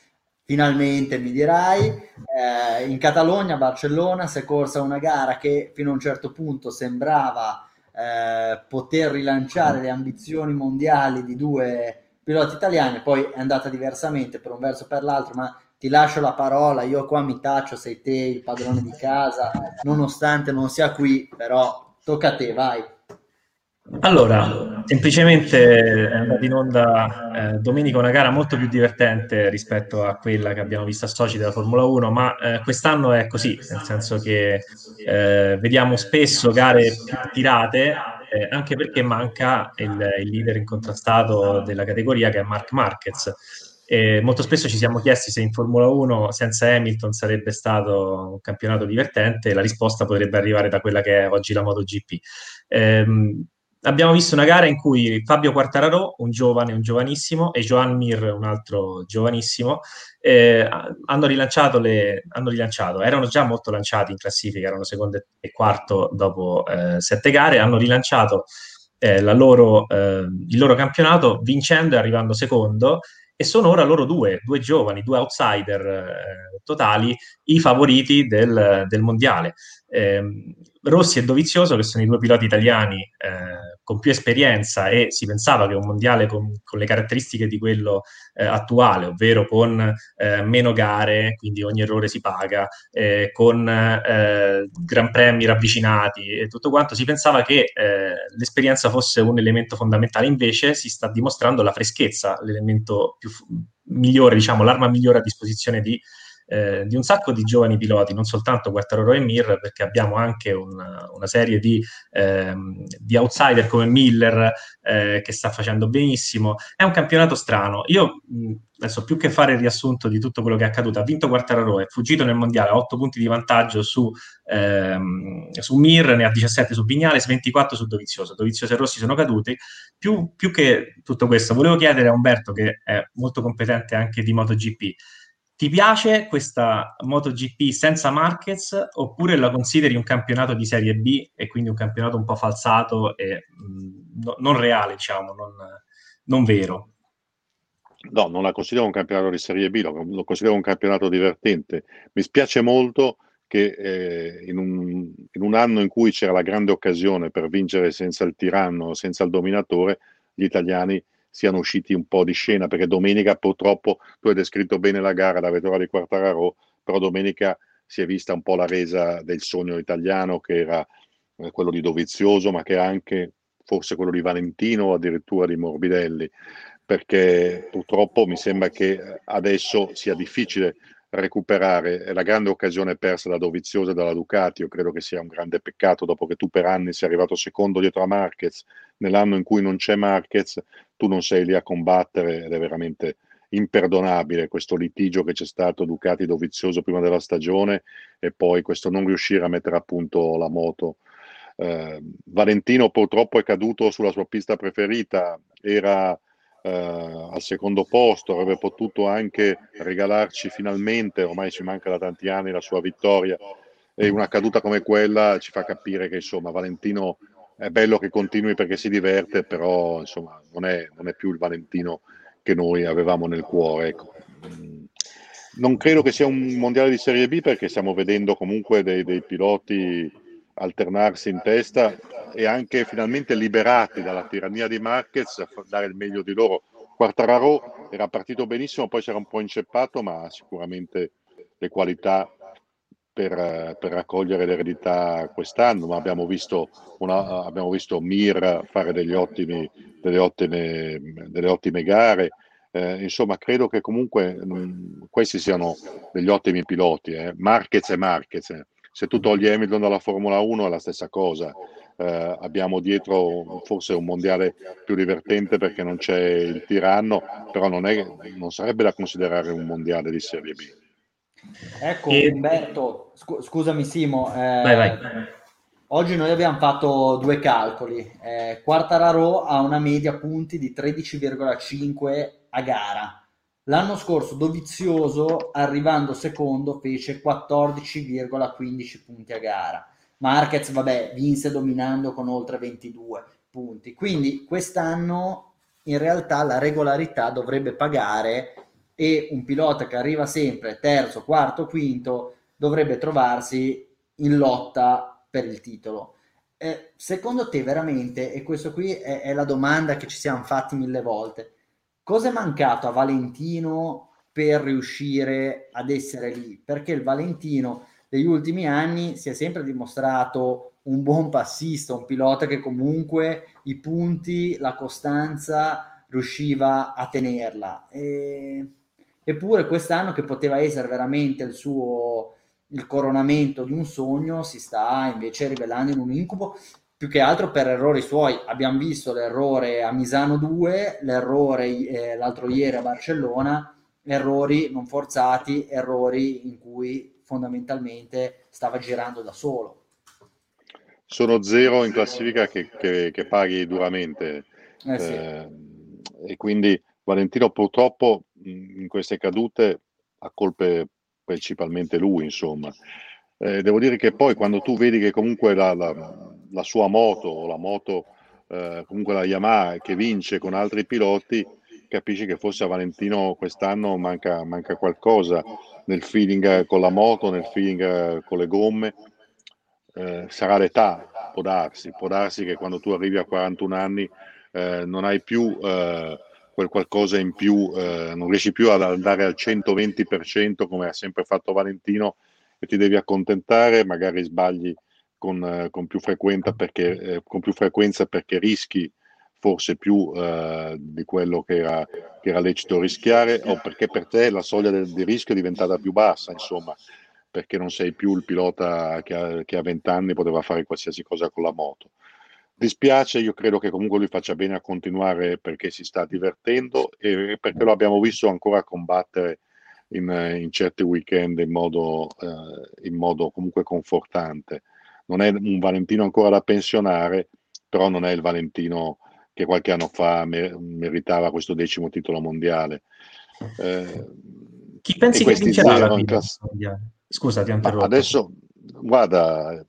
finalmente mi dirai. Eh, in Catalogna, Barcellona, si è corsa una gara che fino a un certo punto sembrava Eh, poter rilanciare le ambizioni mondiali di due piloti italiani, poi è andata diversamente per un verso per l'altro, ma ti lascio la parola, io qua mi taccio, sei te il padrone di casa, nonostante non sia qui, però tocca a te, vai. Allora, semplicemente è andata in onda eh, domenica una gara molto più divertente rispetto a quella che abbiamo visto a Sochi della Formula uno, ma eh, quest'anno è così, nel senso che eh, vediamo spesso gare più tirate, eh, anche perché manca il, il leader incontrastato della categoria che è Marc Márquez. E molto spesso ci siamo chiesti se in Formula uno senza Hamilton sarebbe stato un campionato divertente, e la risposta potrebbe arrivare da quella che è oggi la MotoGP. Ehm, Abbiamo visto una gara in cui Fabio Quartararo, un giovane, un giovanissimo, e Joan Mir, un altro giovanissimo, eh, hanno rilanciato, le, hanno rilanciato, erano già molto lanciati in classifica, erano secondo e quarto dopo eh, sette gare, hanno rilanciato eh, la loro, eh, il loro campionato vincendo e arrivando secondo, e sono ora loro due, due giovani, due outsider eh, totali, i favoriti del, del mondiale. Eh, Rossi e Dovizioso, che sono i due piloti italiani eh, con più esperienza, e si pensava che un mondiale con, con le caratteristiche di quello eh, attuale, ovvero con eh, meno gare, quindi ogni errore si paga, eh, con eh, gran premi ravvicinati e tutto quanto, si pensava che eh, l'esperienza fosse un elemento fondamentale, invece si sta dimostrando la freschezza, l'elemento più migliore, diciamo l'arma migliore a disposizione di Eh, di un sacco di giovani piloti, non soltanto Quartararo e Mir, perché abbiamo anche una, una serie di, ehm, di outsider come Miller eh, che sta facendo benissimo. È un campionato strano. Io mh, adesso, più che fare il riassunto di tutto quello che è accaduto, ha vinto Quartararo, è fuggito nel mondiale, ha otto punti di vantaggio su, ehm, su Mir, ne ha diciassette su Viñales, ventiquattro su Dovizioso. Dovizioso e Rossi sono caduti. Più, più che tutto questo, volevo chiedere a Umberto, che è molto competente anche di MotoGP, ti piace questa MotoGP senza Marquez, oppure la consideri un campionato di Serie B e quindi un campionato un po' falsato e mh, no, non reale, diciamo, non, non vero? No, non la considero un campionato di Serie B, lo, lo considero un campionato divertente. Mi spiace molto che eh, in, un, in un anno in cui c'era la grande occasione per vincere senza il tiranno, senza il dominatore, gli italiani siano usciti un po' di scena, perché domenica purtroppo, tu hai descritto bene la gara, la vettura di Quartararo, però domenica si è vista un po' la resa del sogno italiano, che era eh, quello di Dovizioso, ma che anche forse quello di Valentino o addirittura di Morbidelli, perché purtroppo mi sembra che adesso sia difficile recuperare la grande occasione persa da Dovizioso e dalla Ducati. Io credo che sia un grande peccato, dopo che tu per anni sei arrivato secondo dietro a Marquez, nell'anno in cui non c'è Marquez tu non sei lì a combattere, ed è veramente imperdonabile questo litigio che c'è stato Ducati-Dovizioso prima della stagione, e poi questo non riuscire a mettere a punto la moto. eh, Valentino purtroppo è caduto sulla sua pista preferita, era Uh, al secondo posto, avrebbe potuto anche regalarci finalmente, ormai ci manca da tanti anni, la sua vittoria, e una caduta come quella ci fa capire che insomma Valentino è bello che continui perché si diverte, però insomma non è, non è più il Valentino che noi avevamo nel cuore, ecco. Non credo che sia un mondiale di Serie B, perché stiamo vedendo comunque dei, dei piloti alternarsi in testa e anche finalmente liberati dalla tirannia di Marquez, dare il meglio di loro. Quartararo era partito benissimo, poi c'era un po' inceppato, ma sicuramente le qualità per, per raccogliere l'eredità quest'anno. Ma abbiamo visto, una, abbiamo visto Mir fare degli ottimi, delle, ottime, delle ottime gare. Eh, insomma, credo che comunque mh, questi siano degli ottimi piloti. Eh. Marquez e Marquez. Eh. Se tu togli Hamilton dalla Formula uno è la stessa cosa. Eh, abbiamo dietro forse un mondiale più divertente perché non c'è il tiranno, però non, è, non sarebbe da considerare un mondiale di Serie B. Ecco e... Umberto, scu- scusami Simo, eh, vai, vai. Oggi noi abbiamo fatto due calcoli, eh, Quartararo ha una media punti di tredici virgola cinque a gara, l'anno scorso Dovizioso arrivando secondo fece quattordici virgola quindici punti a gara, Márquez vabbè vinse dominando con oltre ventidue punti, quindi quest'anno in realtà la regolarità dovrebbe pagare e un pilota che arriva sempre terzo, quarto, quinto dovrebbe trovarsi in lotta per il titolo. Eh, secondo te veramente, e questo qui è, è la domanda che ci siamo fatti mille volte, cosa è mancato a Valentino per riuscire ad essere lì? Perché il Valentino negli ultimi anni si è sempre dimostrato un buon passista, un pilota che comunque i punti, la costanza riusciva a tenerla. E... Eppure quest'anno, che poteva essere veramente il suo il coronamento di un sogno, si sta invece rivelando in un incubo, più che altro per errori suoi. Abbiamo visto l'errore a Misano due, l'errore eh, l'altro ieri a Barcellona, errori non forzati, errori in cui fondamentalmente stava girando da solo. Sono zero in classifica che, che, che paghi duramente. Eh sì. eh, e quindi Valentino purtroppo in queste cadute ha colpe principalmente lui, insomma. Eh, devo dire che poi quando tu vedi che comunque la, la, la sua moto o la moto eh, comunque la Yamaha che vince con altri piloti, capisci che forse a Valentino quest'anno manca, manca qualcosa nel feeling con la moto, nel feeling con le gomme. Eh, sarà l'età, può darsi, può darsi che quando tu arrivi a quarantuno anni eh, non hai più eh, quel qualcosa in più, eh, non riesci più ad andare al centoventi per cento come ha sempre fatto Valentino e ti devi accontentare, magari sbagli con, eh, con, più, frequenza perché, eh, con più frequenza perché rischi forse più eh, di quello che era, che era lecito rischiare, o perché per te la soglia del, di rischio è diventata più bassa, insomma, perché non sei più il pilota che a, che a venti anni poteva fare qualsiasi cosa con la moto. Dispiace, io credo che comunque lui faccia bene a continuare perché si sta divertendo e perché lo abbiamo visto ancora combattere in, in certi weekend in modo, eh, in modo comunque confortante. Non è un Valentino ancora da pensionare, però non è il Valentino che qualche anno fa mer- meritava questo decimo titolo mondiale. Eh, Chi pensi che vincerà la in class- mondiale? Scusa, ti ho interrotto. Adesso, guarda,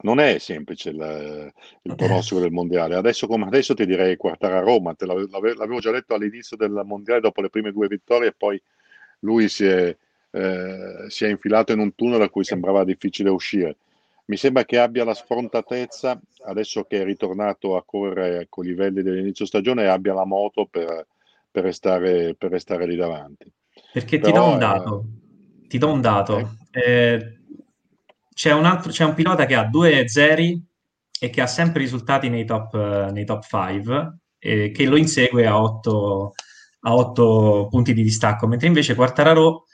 non è semplice il, il pronostico del mondiale. Adesso come adesso ti direi Quartararo, ma te l'avevo, l'avevo già detto all'inizio del mondiale, dopo le prime due vittorie, e poi lui si è, eh, si è infilato in un tunnel da cui sembrava difficile uscire. Mi sembra che abbia la sfrontatezza, adesso che è ritornato a correre con i livelli dell'inizio stagione, abbia la moto per, per, restare, per restare lì davanti. Perché Però, ti do un dato. Eh, Ti do un dato, eh, c'è, un altro, c'è un pilota che ha due zeri e che ha sempre risultati nei top eh, nei top five, eh, che lo insegue a otto, a otto punti di distacco, mentre invece Quartararo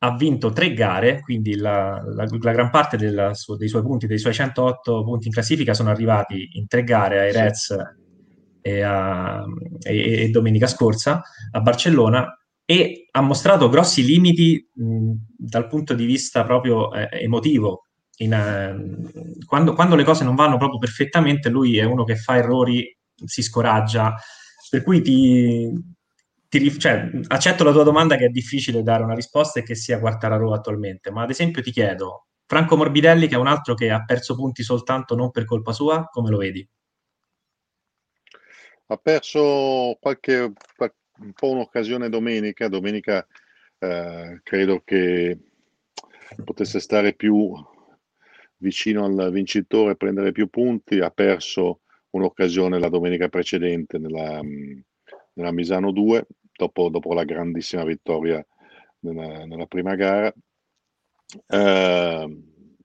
ha vinto tre gare, quindi la, la, la gran parte della, su, dei suoi punti, dei suoi centootto punti in classifica sono arrivati in tre gare a Jerez e, a, e, e domenica scorsa a Barcellona, e ha mostrato grossi limiti mh, dal punto di vista proprio eh, emotivo. In, eh, quando, quando le cose non vanno proprio perfettamente, lui è uno che fa errori, si scoraggia, per cui ti, ti cioè, accetto la tua domanda che è difficile dare una risposta e che sia Quartararo attualmente, ma ad esempio ti chiedo, Franco Morbidelli, che è un altro che ha perso punti soltanto non per colpa sua, come lo vedi? Ha perso qualche... qualche... un po' un'occasione domenica, domenica eh, credo che potesse stare più vicino al vincitore, prendere più punti, ha perso un'occasione la domenica precedente nella, nella Misano due, dopo, dopo la grandissima vittoria nella, nella prima gara. Eh,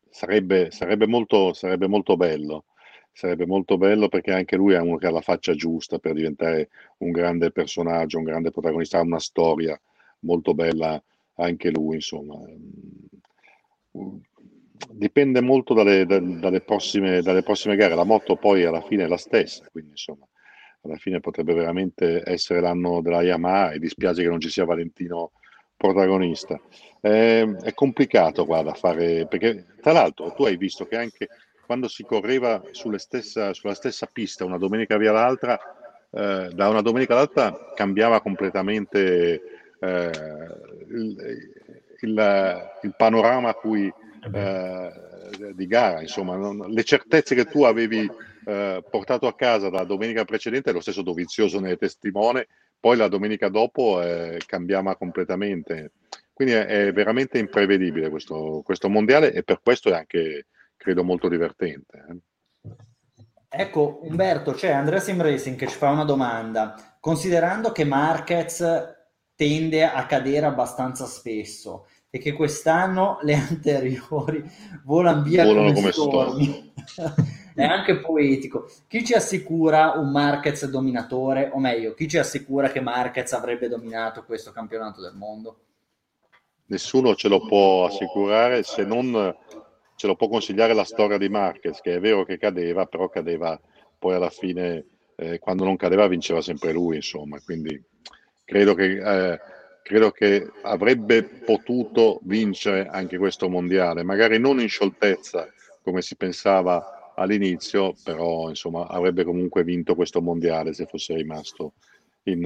sarebbe, sarebbe, molto, sarebbe molto bello. Sarebbe molto bello perché anche lui è uno che ha la faccia giusta per diventare un grande personaggio, un grande protagonista, ha una storia molto bella anche lui, insomma. Dipende molto dalle, dalle, prossime, dalle prossime gare, la moto poi alla fine è la stessa, quindi insomma, alla fine potrebbe veramente essere l'anno della Yamaha e dispiace che non ci sia Valentino protagonista. Eh, è complicato qua da fare, perché tra l'altro tu hai visto che anche quando si correva sulle stessa, sulla stessa pista una domenica via l'altra, eh, da una domenica all'altra cambiava completamente eh, il, il, il panorama a cui eh, di gara, insomma, non, le certezze che tu avevi eh, portato a casa dalla domenica precedente, lo stesso Dovizioso ne è testimone, poi la domenica dopo eh, cambiava completamente. Quindi è, è veramente imprevedibile questo, questo mondiale, e per questo è anche, credo, molto divertente. Ecco, Umberto, c'è Andrea Sim Racing che ci fa una domanda. Considerando che Marquez tende a cadere abbastanza spesso e che quest'anno le anteriori volano via volano come stormi, è anche poetico, chi ci assicura un Marquez dominatore, o meglio, chi ci assicura che Marquez avrebbe dominato questo campionato del mondo? Nessuno ce lo può assicurare, se non ce lo può consigliare la storia di Marquez, che è vero che cadeva, però cadeva poi alla fine, eh, quando non cadeva vinceva sempre lui, insomma, quindi credo che, eh, credo che avrebbe potuto vincere anche questo mondiale, magari non in scioltezza come si pensava all'inizio, però insomma avrebbe comunque vinto questo mondiale se fosse rimasto In,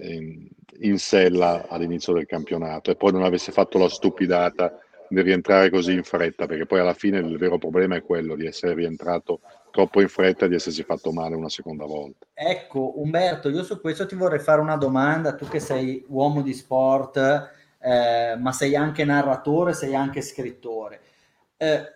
in, in sella all'inizio del campionato e poi non avesse fatto la stupidata di rientrare così in fretta, perché poi alla fine il vero problema è quello di essere rientrato troppo in fretta e di essersi fatto male una seconda volta. Ecco Umberto, io su questo ti vorrei fare una domanda, tu che sei uomo di sport, eh, ma sei anche narratore, sei anche scrittore, eh,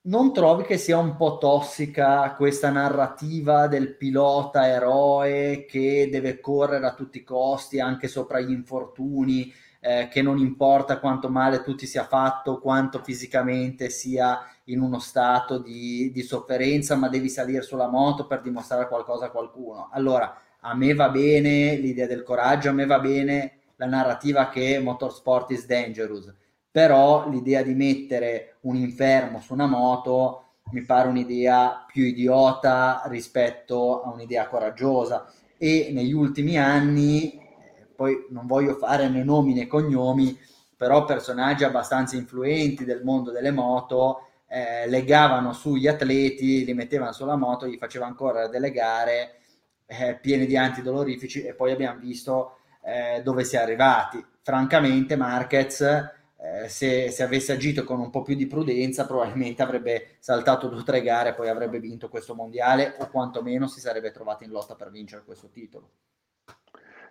non trovi che sia un po' tossica questa narrativa del pilota eroe che deve correre a tutti i costi, anche sopra gli infortuni, eh, che non importa quanto male tu ti sia fatto, quanto fisicamente sia in uno stato di, di sofferenza, ma devi salire sulla moto per dimostrare qualcosa a qualcuno? Allora, a me va bene l'idea del coraggio, a me va bene la narrativa che motorsport is dangerous, però l'idea di mettere un infermo su una moto mi pare un'idea più idiota rispetto a un'idea coraggiosa. E negli ultimi anni, poi non voglio fare né nomi né cognomi, però personaggi abbastanza influenti del mondo delle moto eh, legavano sugli atleti, li mettevano sulla moto, gli facevano correre delle gare eh, piene di antidolorifici, e poi abbiamo visto eh, dove si è arrivati. Francamente Marquez, Eh, se, se avesse agito con un po' più di prudenza, probabilmente avrebbe saltato due o tre gare e poi avrebbe vinto questo mondiale, o quantomeno si sarebbe trovato in lotta per vincere questo titolo.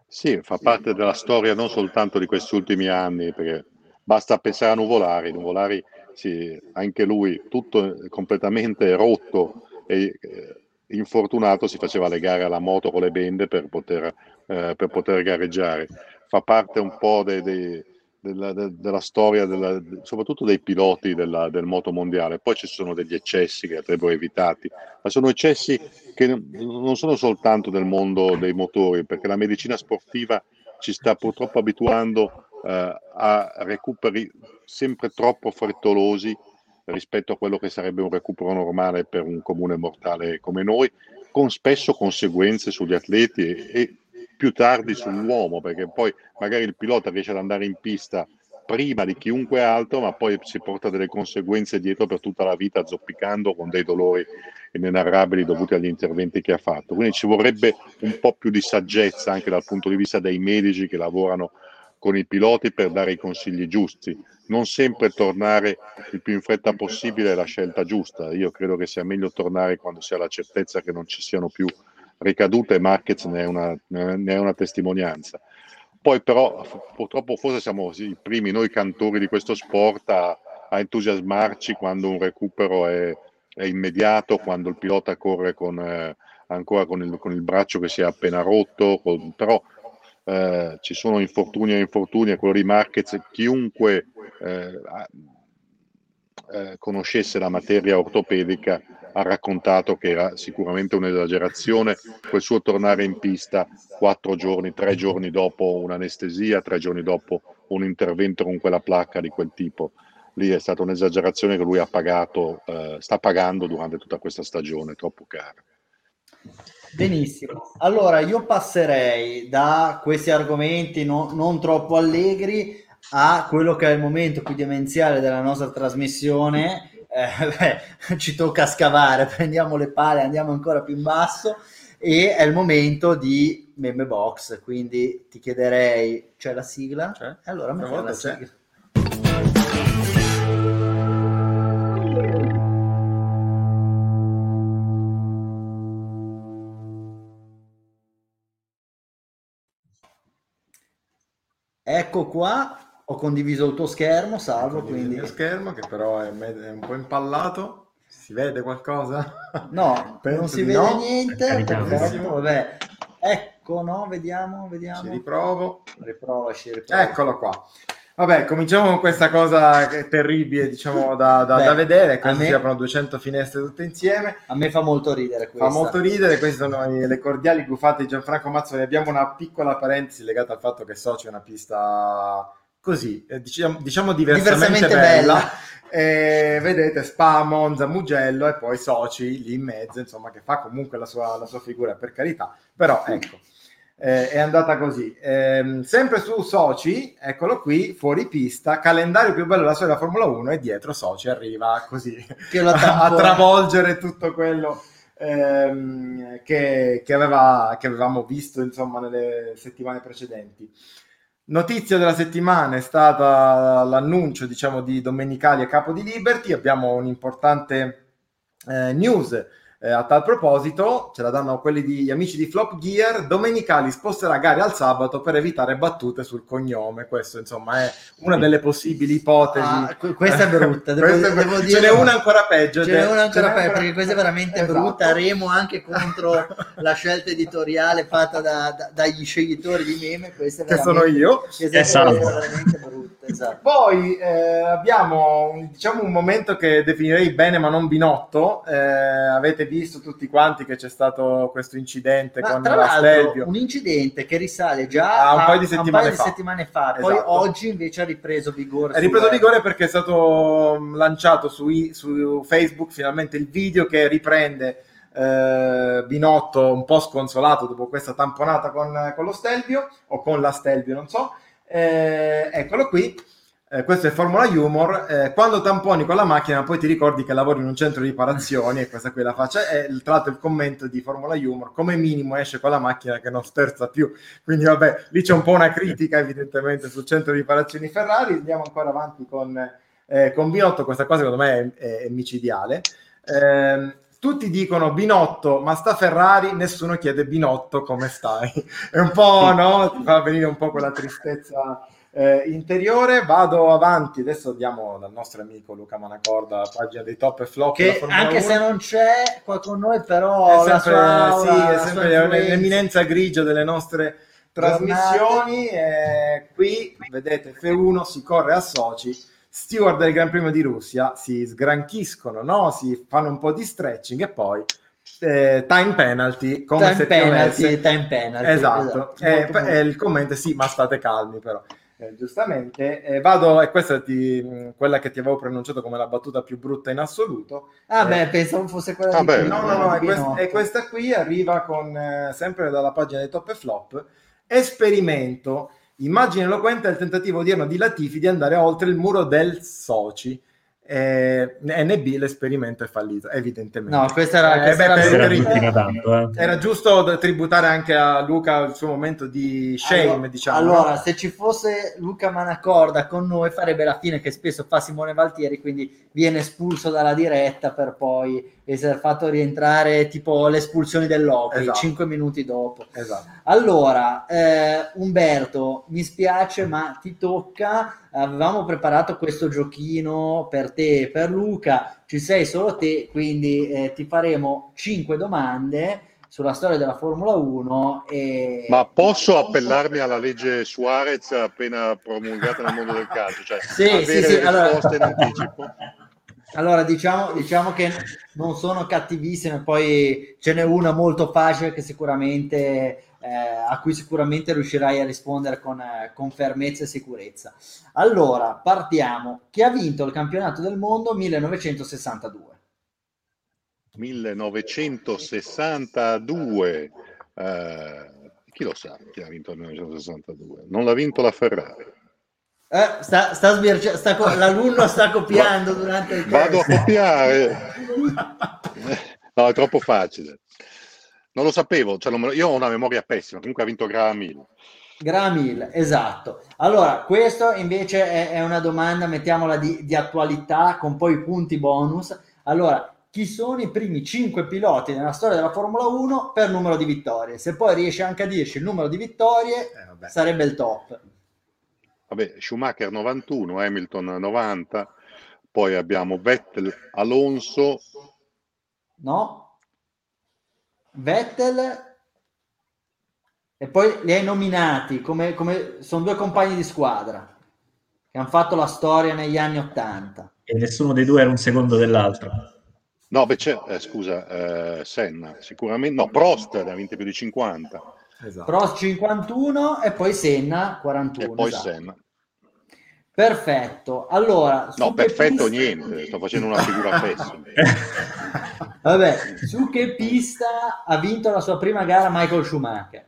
Sì, fa parte della storia non soltanto di questi ultimi anni, perché basta pensare a Nuvolari. Nuvolari, sì, anche lui, tutto completamente rotto e eh, infortunato, si faceva le gare alla moto con le bende per poter, eh, per poter gareggiare. Fa parte un po' dei... dei Della, de, della storia, della, soprattutto dei piloti della, del moto mondiale. Poi ci sono degli eccessi che andrebbero evitati, ma sono eccessi che non sono soltanto del mondo dei motori, perché la medicina sportiva ci sta purtroppo abituando eh, a recuperi sempre troppo frettolosi rispetto a quello che sarebbe un recupero normale per un comune mortale come noi, con spesso conseguenze sugli atleti e, e più tardi sull'uomo, perché poi magari il pilota riesce ad andare in pista prima di chiunque altro, ma poi si porta delle conseguenze dietro per tutta la vita, zoppicando con dei dolori inenarrabili dovuti agli interventi che ha fatto. Quindi ci vorrebbe un po' più di saggezza anche dal punto di vista dei medici che lavorano con i piloti per dare i consigli giusti. Non sempre tornare il più in fretta possibile è la scelta giusta. Io credo che sia meglio tornare quando si ha la certezza che non ci siano più ricadute. Marquez ne è una, ne è una testimonianza. Poi però purtroppo forse siamo i primi noi cantori di questo sport a, a entusiasmarci quando un recupero è, è immediato, quando il pilota corre con, eh, ancora con il, con il braccio che si è appena rotto, con, però eh, ci sono infortuni e infortuni, e quello di Marquez, chiunque eh, eh, conoscesse la materia ortopedica ha raccontato che era sicuramente un'esagerazione quel suo tornare in pista quattro giorni, tre giorni dopo un'anestesia, tre giorni dopo un intervento con quella placca di quel tipo. Lì è stata un'esagerazione che lui ha pagato, eh, sta pagando durante tutta questa stagione, troppo cara. Benissimo, allora io passerei da questi argomenti no, non troppo allegri a quello che è il momento più demenziale della nostra trasmissione, eh, beh, ci tocca scavare, prendiamo le pale, andiamo ancora più in basso, e è il momento di meme box, quindi ti chiederei, c'è la sigla? C'è. Allora mettiamo la sigla. C'è. Ecco qua, ho condiviso il tuo schermo, Salvo, quindi... Il mio schermo, che però è un po' impallato, si vede qualcosa? No, non si vede no. niente, perfetto, vabbè. Ecco, no, vediamo, vediamo. Ci riprovo. Riprovaci, riprovo. Eccolo qua. Vabbè, cominciamo con questa cosa terribile, diciamo, da, da, Beh, da vedere, che si aprono duecento finestre tutte insieme. A me fa molto ridere questa. Fa molto ridere, queste sono le cordiali gufate di Gianfranco Mazzoni. Abbiamo una piccola parentesi legata al fatto che so c'è una pista così, diciamo, diciamo diversamente, diversamente bella. bella. E vedete Spa, Monza, Mugello e poi Sochi lì in mezzo, insomma, che fa comunque la sua, la sua figura, per carità. Però, ecco. Eh, è andata così, eh, sempre su Sochi, eccolo qui, fuori pista, calendario più bello della storia della Formula uno, e dietro Sochi arriva così a, a travolgere tutto quello ehm, che, che, aveva, che avevamo visto, insomma, nelle settimane precedenti. Notizia della settimana è stata l'annuncio, diciamo, di Domenicali a capo di Liberty. Abbiamo un'importante eh, news. Eh, a tal proposito ce la danno quelli di amici di Flop Gear. Domenicali sposterà gare al sabato per evitare battute sul cognome. Questo, insomma, è una delle possibili ipotesi. Ah, questa è brutta, devo, questa è brutta. Devo dire, ce n'è una ancora peggio, ce n'è una ancora peggio, perché questa è veramente esatto. brutta. Remo anche contro la scelta editoriale fatta da, da, dagli sceglitori di meme, questa è che sono io, questa esatto. è veramente brutta. Esatto. Poi eh, abbiamo un, diciamo un momento che definirei bene ma non Binotto. Eh, avete visto tutti quanti che c'è stato questo incidente ma con tra la l'altro un incidente che risale già a un paio di settimane, paio fa. Di settimane fa, poi esatto. oggi invece ha ripreso vigore è ripreso vigore perché è stato lanciato su, su Facebook finalmente il video che riprende eh, Binotto un po' sconsolato dopo questa tamponata con, con lo Stelvio o con la Stelvio, non so, eh, eccolo qui. Eh, questo è Formula Humor, eh, quando tamponi con la macchina poi ti ricordi che lavori in un centro di riparazioni, e questa qui la faccia è tra l'altro il commento di Formula Humor, come minimo esce con la macchina che non sterza più, quindi vabbè, lì c'è un po' una critica evidentemente sul centro di riparazioni Ferrari. Andiamo ancora avanti con, eh, con Binotto, questa qua secondo me è, è, è micidiale. eh, Tutti dicono Binotto, ma sta Ferrari, nessuno chiede Binotto come stai. È un po', no? Ti fa venire un po' quella tristezza Eh, interiore. Vado avanti, adesso andiamo dal nostro amico Luca Manacorda, pagina dei top e flop, che anche uno. Se non c'è qua con noi, però è sempre, la sua, sì, la è sempre l'eminenza grigia delle nostre trasmissioni. Eh, qui vedete F uno, si corre a Sochi, steward del Gran Premio di Russia si sgranchiscono, no? Si fanno un po' di stretching e poi Eh, time penalty come time se penalty, time penalty esatto, esatto. Eh, molto, eh, molto. Il commento è sì, ma state calmi però. Eh, giustamente, eh, vado, e questa è quella che ti avevo pronunciato come la battuta più brutta in assoluto. Ah, eh, beh, pensavo fosse quella ah di beh, no, no, no, è questa, è questa qui. Arriva con eh, sempre dalla pagina dei top e flop. Esperimento, immagine eloquente del tentativo odierno di Latifi di andare oltre il muro del Sochi. Eh, N B, l'esperimento è fallito evidentemente. No, questa era, questa eh, beh, era, per, era, tanto, eh. era giusto tributare anche a Luca il suo momento di shame, allora, diciamo. Allora, se ci fosse Luca Manacorda con noi farebbe la fine che spesso fa Simone Valtieri, quindi viene espulso dalla diretta per poi essere fatto rientrare tipo le espulsioni dell'Opi esatto. cinque minuti dopo. Esatto. Allora, eh, Umberto, mi spiace ma ti tocca. Avevamo preparato questo giochino per te e per Luca, ci sei solo te, quindi eh, ti faremo cinque domande sulla storia della Formula uno. E... Ma posso appellarmi alla legge Suarez appena promulgata nel mondo del calcio? Cioè, sì, avere sì, sì. Le risposte allora... in anticipo? Allora diciamo, diciamo che non sono cattivissime, poi ce n'è una molto facile che sicuramente eh, a cui sicuramente riuscirai a rispondere con, eh, con fermezza e sicurezza. Allora partiamo. Chi ha vinto il campionato del mondo millenovecentosessantadue? millenovecentosessantadue eh, chi lo sa chi ha vinto il millenovecentosessantadue? Non l'ha vinto la Ferrari. Eh, sta sta, sbirci- sta co- l'alunno sta copiando durante il test. Vado a copiare. No, è troppo facile. Non lo sapevo, cioè non me lo... io ho una memoria pessima, comunque ha vinto Graham Hill. Graham Hill, esatto. Allora, questo invece è, è una domanda, mettiamola di, di attualità, con poi punti bonus. Allora, chi sono i primi cinque piloti nella storia della Formula uno per numero di vittorie? Se poi riesce anche a dirci il numero di vittorie, eh, sarebbe il top. Vabbè, Schumacher novantuno, Hamilton novanta, poi abbiamo Vettel, Alonso... No? Vettel e poi li hai nominati come, come sono due compagni di squadra che hanno fatto la storia negli anni ottanta e nessuno dei due era un secondo dell'altro. No, beh, c'è, eh, scusa, eh, Senna sicuramente, no, Prost ha vinto più di cinquanta, esatto. Prost cinquantuno e poi Senna quarantuno e poi esatto. Senna. Perfetto, allora... No, perfetto pista... niente, sto facendo una figura pessima. Vabbè, su che pista ha vinto la sua prima gara Michael Schumacher?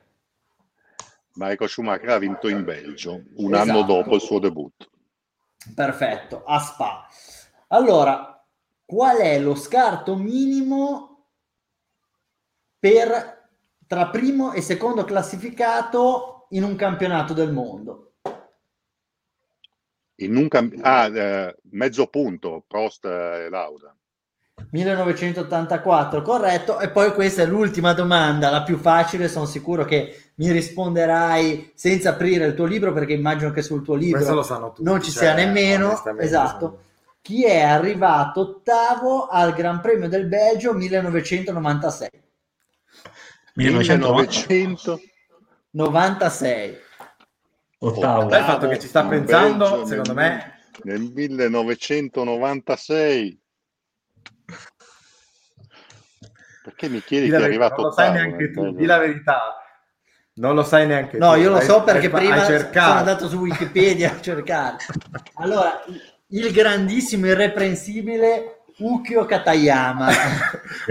Michael Schumacher ha vinto in Belgio, un esatto. anno dopo il suo debutto. Perfetto, a Spa. Allora, qual è lo scarto minimo per tra primo e secondo classificato in un campionato del mondo? In un camp- ah, eh, mezzo punto, Prost e Lauda. millenovecentottantaquattro, corretto. E poi questa è l'ultima domanda, la più facile, sono sicuro che mi risponderai senza aprire il tuo libro, perché immagino che sul tuo libro lo sanno tutti, non ci cioè, sia nemmeno. Esatto. Chi è arrivato ottavo al Gran Premio del Belgio millenovecentonovantasei? millenovecentonovantasei. Ottavo. Ottavo. Il fatto che ci sta pensando, Belgio, secondo nel, me, nel millenovecentonovantasei. Perché mi chiedi di chi è arrivato? Non lo sai neanche tu, di la verità. Non lo sai neanche no, tu. No, io lo so perché hai, prima hai sono andato su Wikipedia a cercare. Allora, il grandissimo, irreprensibile Ukyo Katayama.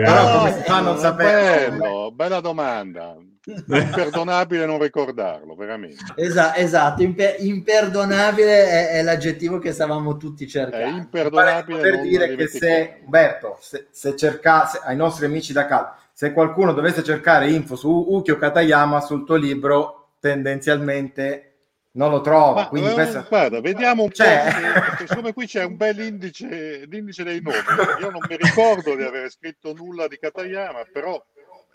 Allora, come si fa a non saperlo? Bella domanda. Imperdonabile non ricordarlo, veramente. Esatto, esatto. Imper- imperdonabile è, è l'aggettivo che stavamo tutti cercando. È imperdonabile per dire che se Umberto, se, se cercasse ai nostri amici da casa, se qualcuno dovesse cercare info su Ukyo Katayama sul tuo libro, tendenzialmente non lo trova. Ma, quindi eh, pensa... guarda, vediamo un c'è. po', siccome qui c'è un bel indice, l'indice dei nomi. Io non mi ricordo di aver scritto nulla di Katayama, però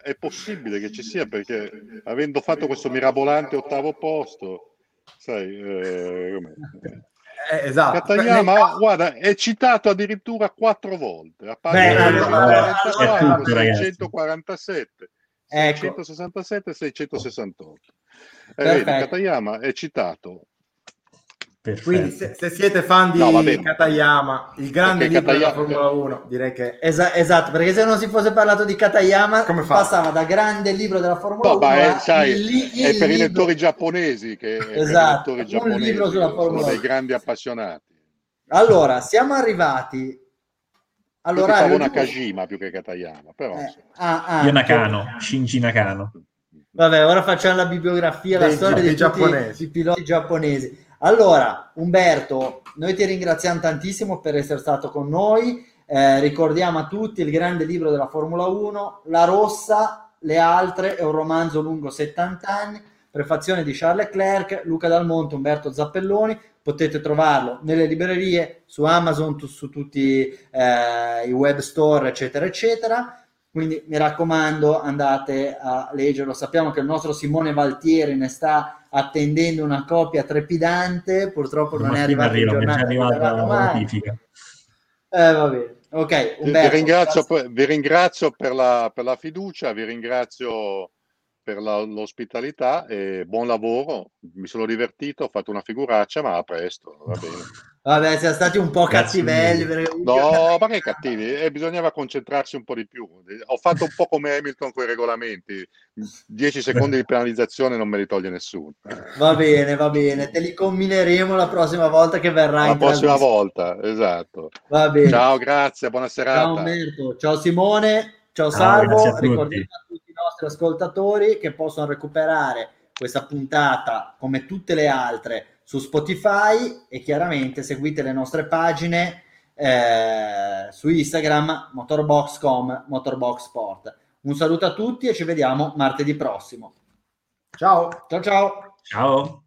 è possibile che ci sia, perché avendo fatto questo mirabolante ottavo posto, sai, eh, eh, esatto. Katayama, caso... guarda, è citato addirittura quattro volte, a pari centoquarantasette, centosessantasette e seicentosessantotto. Eh, vedi, Katayama è citato. Perfetto. Quindi se, se siete fan di no, Katayama, il grande libro Katayama... della Formula uno, direi che Esa- esatto, perché se non si fosse parlato di Katayama passava da grande libro della Formula no, uno beh, sai, il, il è per libro... i lettori giapponesi che esatto, è per i lettori giapponesi, un libro sulla Formula uno, dei grandi appassionati. Allora, siamo arrivati allora una Kajima più che Katayama, però eh, ah, ah, io Nakano, Shinji Nakano. Vabbè, ora facciamo la bibliografia, la dei, storia dei, dei giapponesi, i piloti giapponesi. Allora, Umberto, noi ti ringraziamo tantissimo per essere stato con noi, eh, ricordiamo a tutti il grande libro della Formula uno, La Rossa, le altre, è un romanzo lungo settanta anni, prefazione di Charles Leclerc, Luca Dalmonte, Umberto Zappelloni, potete trovarlo nelle librerie, su Amazon, tu, su tutti eh, i web store, eccetera, eccetera. Quindi mi raccomando, andate a leggerlo. Sappiamo che il nostro Simone Valtieri ne sta attendendo una copia trepidante. Purtroppo non, non è arrivata arriva, in giornata. Non è arrivata la notifica. Eh, va bene. Ok, Umberto, vi ringrazio, vi ringrazio per, la, per la fiducia, vi ringrazio per la, l'ospitalità e buon lavoro. Mi sono divertito, ho fatto una figuraccia, ma a presto, va bene. Vabbè, siamo stati un po' Grazie cattivelli. Perché... No, ma che cattivi? Eh, bisognava concentrarsi un po' di più. Ho fatto un po' come Hamilton con i regolamenti. Dieci secondi di penalizzazione non me li toglie nessuno. Va bene, va bene. Te li combineremo la prossima volta che verrai. La prossima volta, esatto. Va bene. Ciao, grazie, buona serata. Ciao Umberto, ciao Simone, ciao Salvo. Ah, a ricordiamo a tutti i nostri ascoltatori che possono recuperare questa puntata, come tutte le altre, su Spotify e chiaramente seguite le nostre pagine eh, su Instagram, motorbox punto com, Motorbox Sport. Un saluto a tutti e ci vediamo martedì prossimo. Ciao, ciao, ciao. Ciao.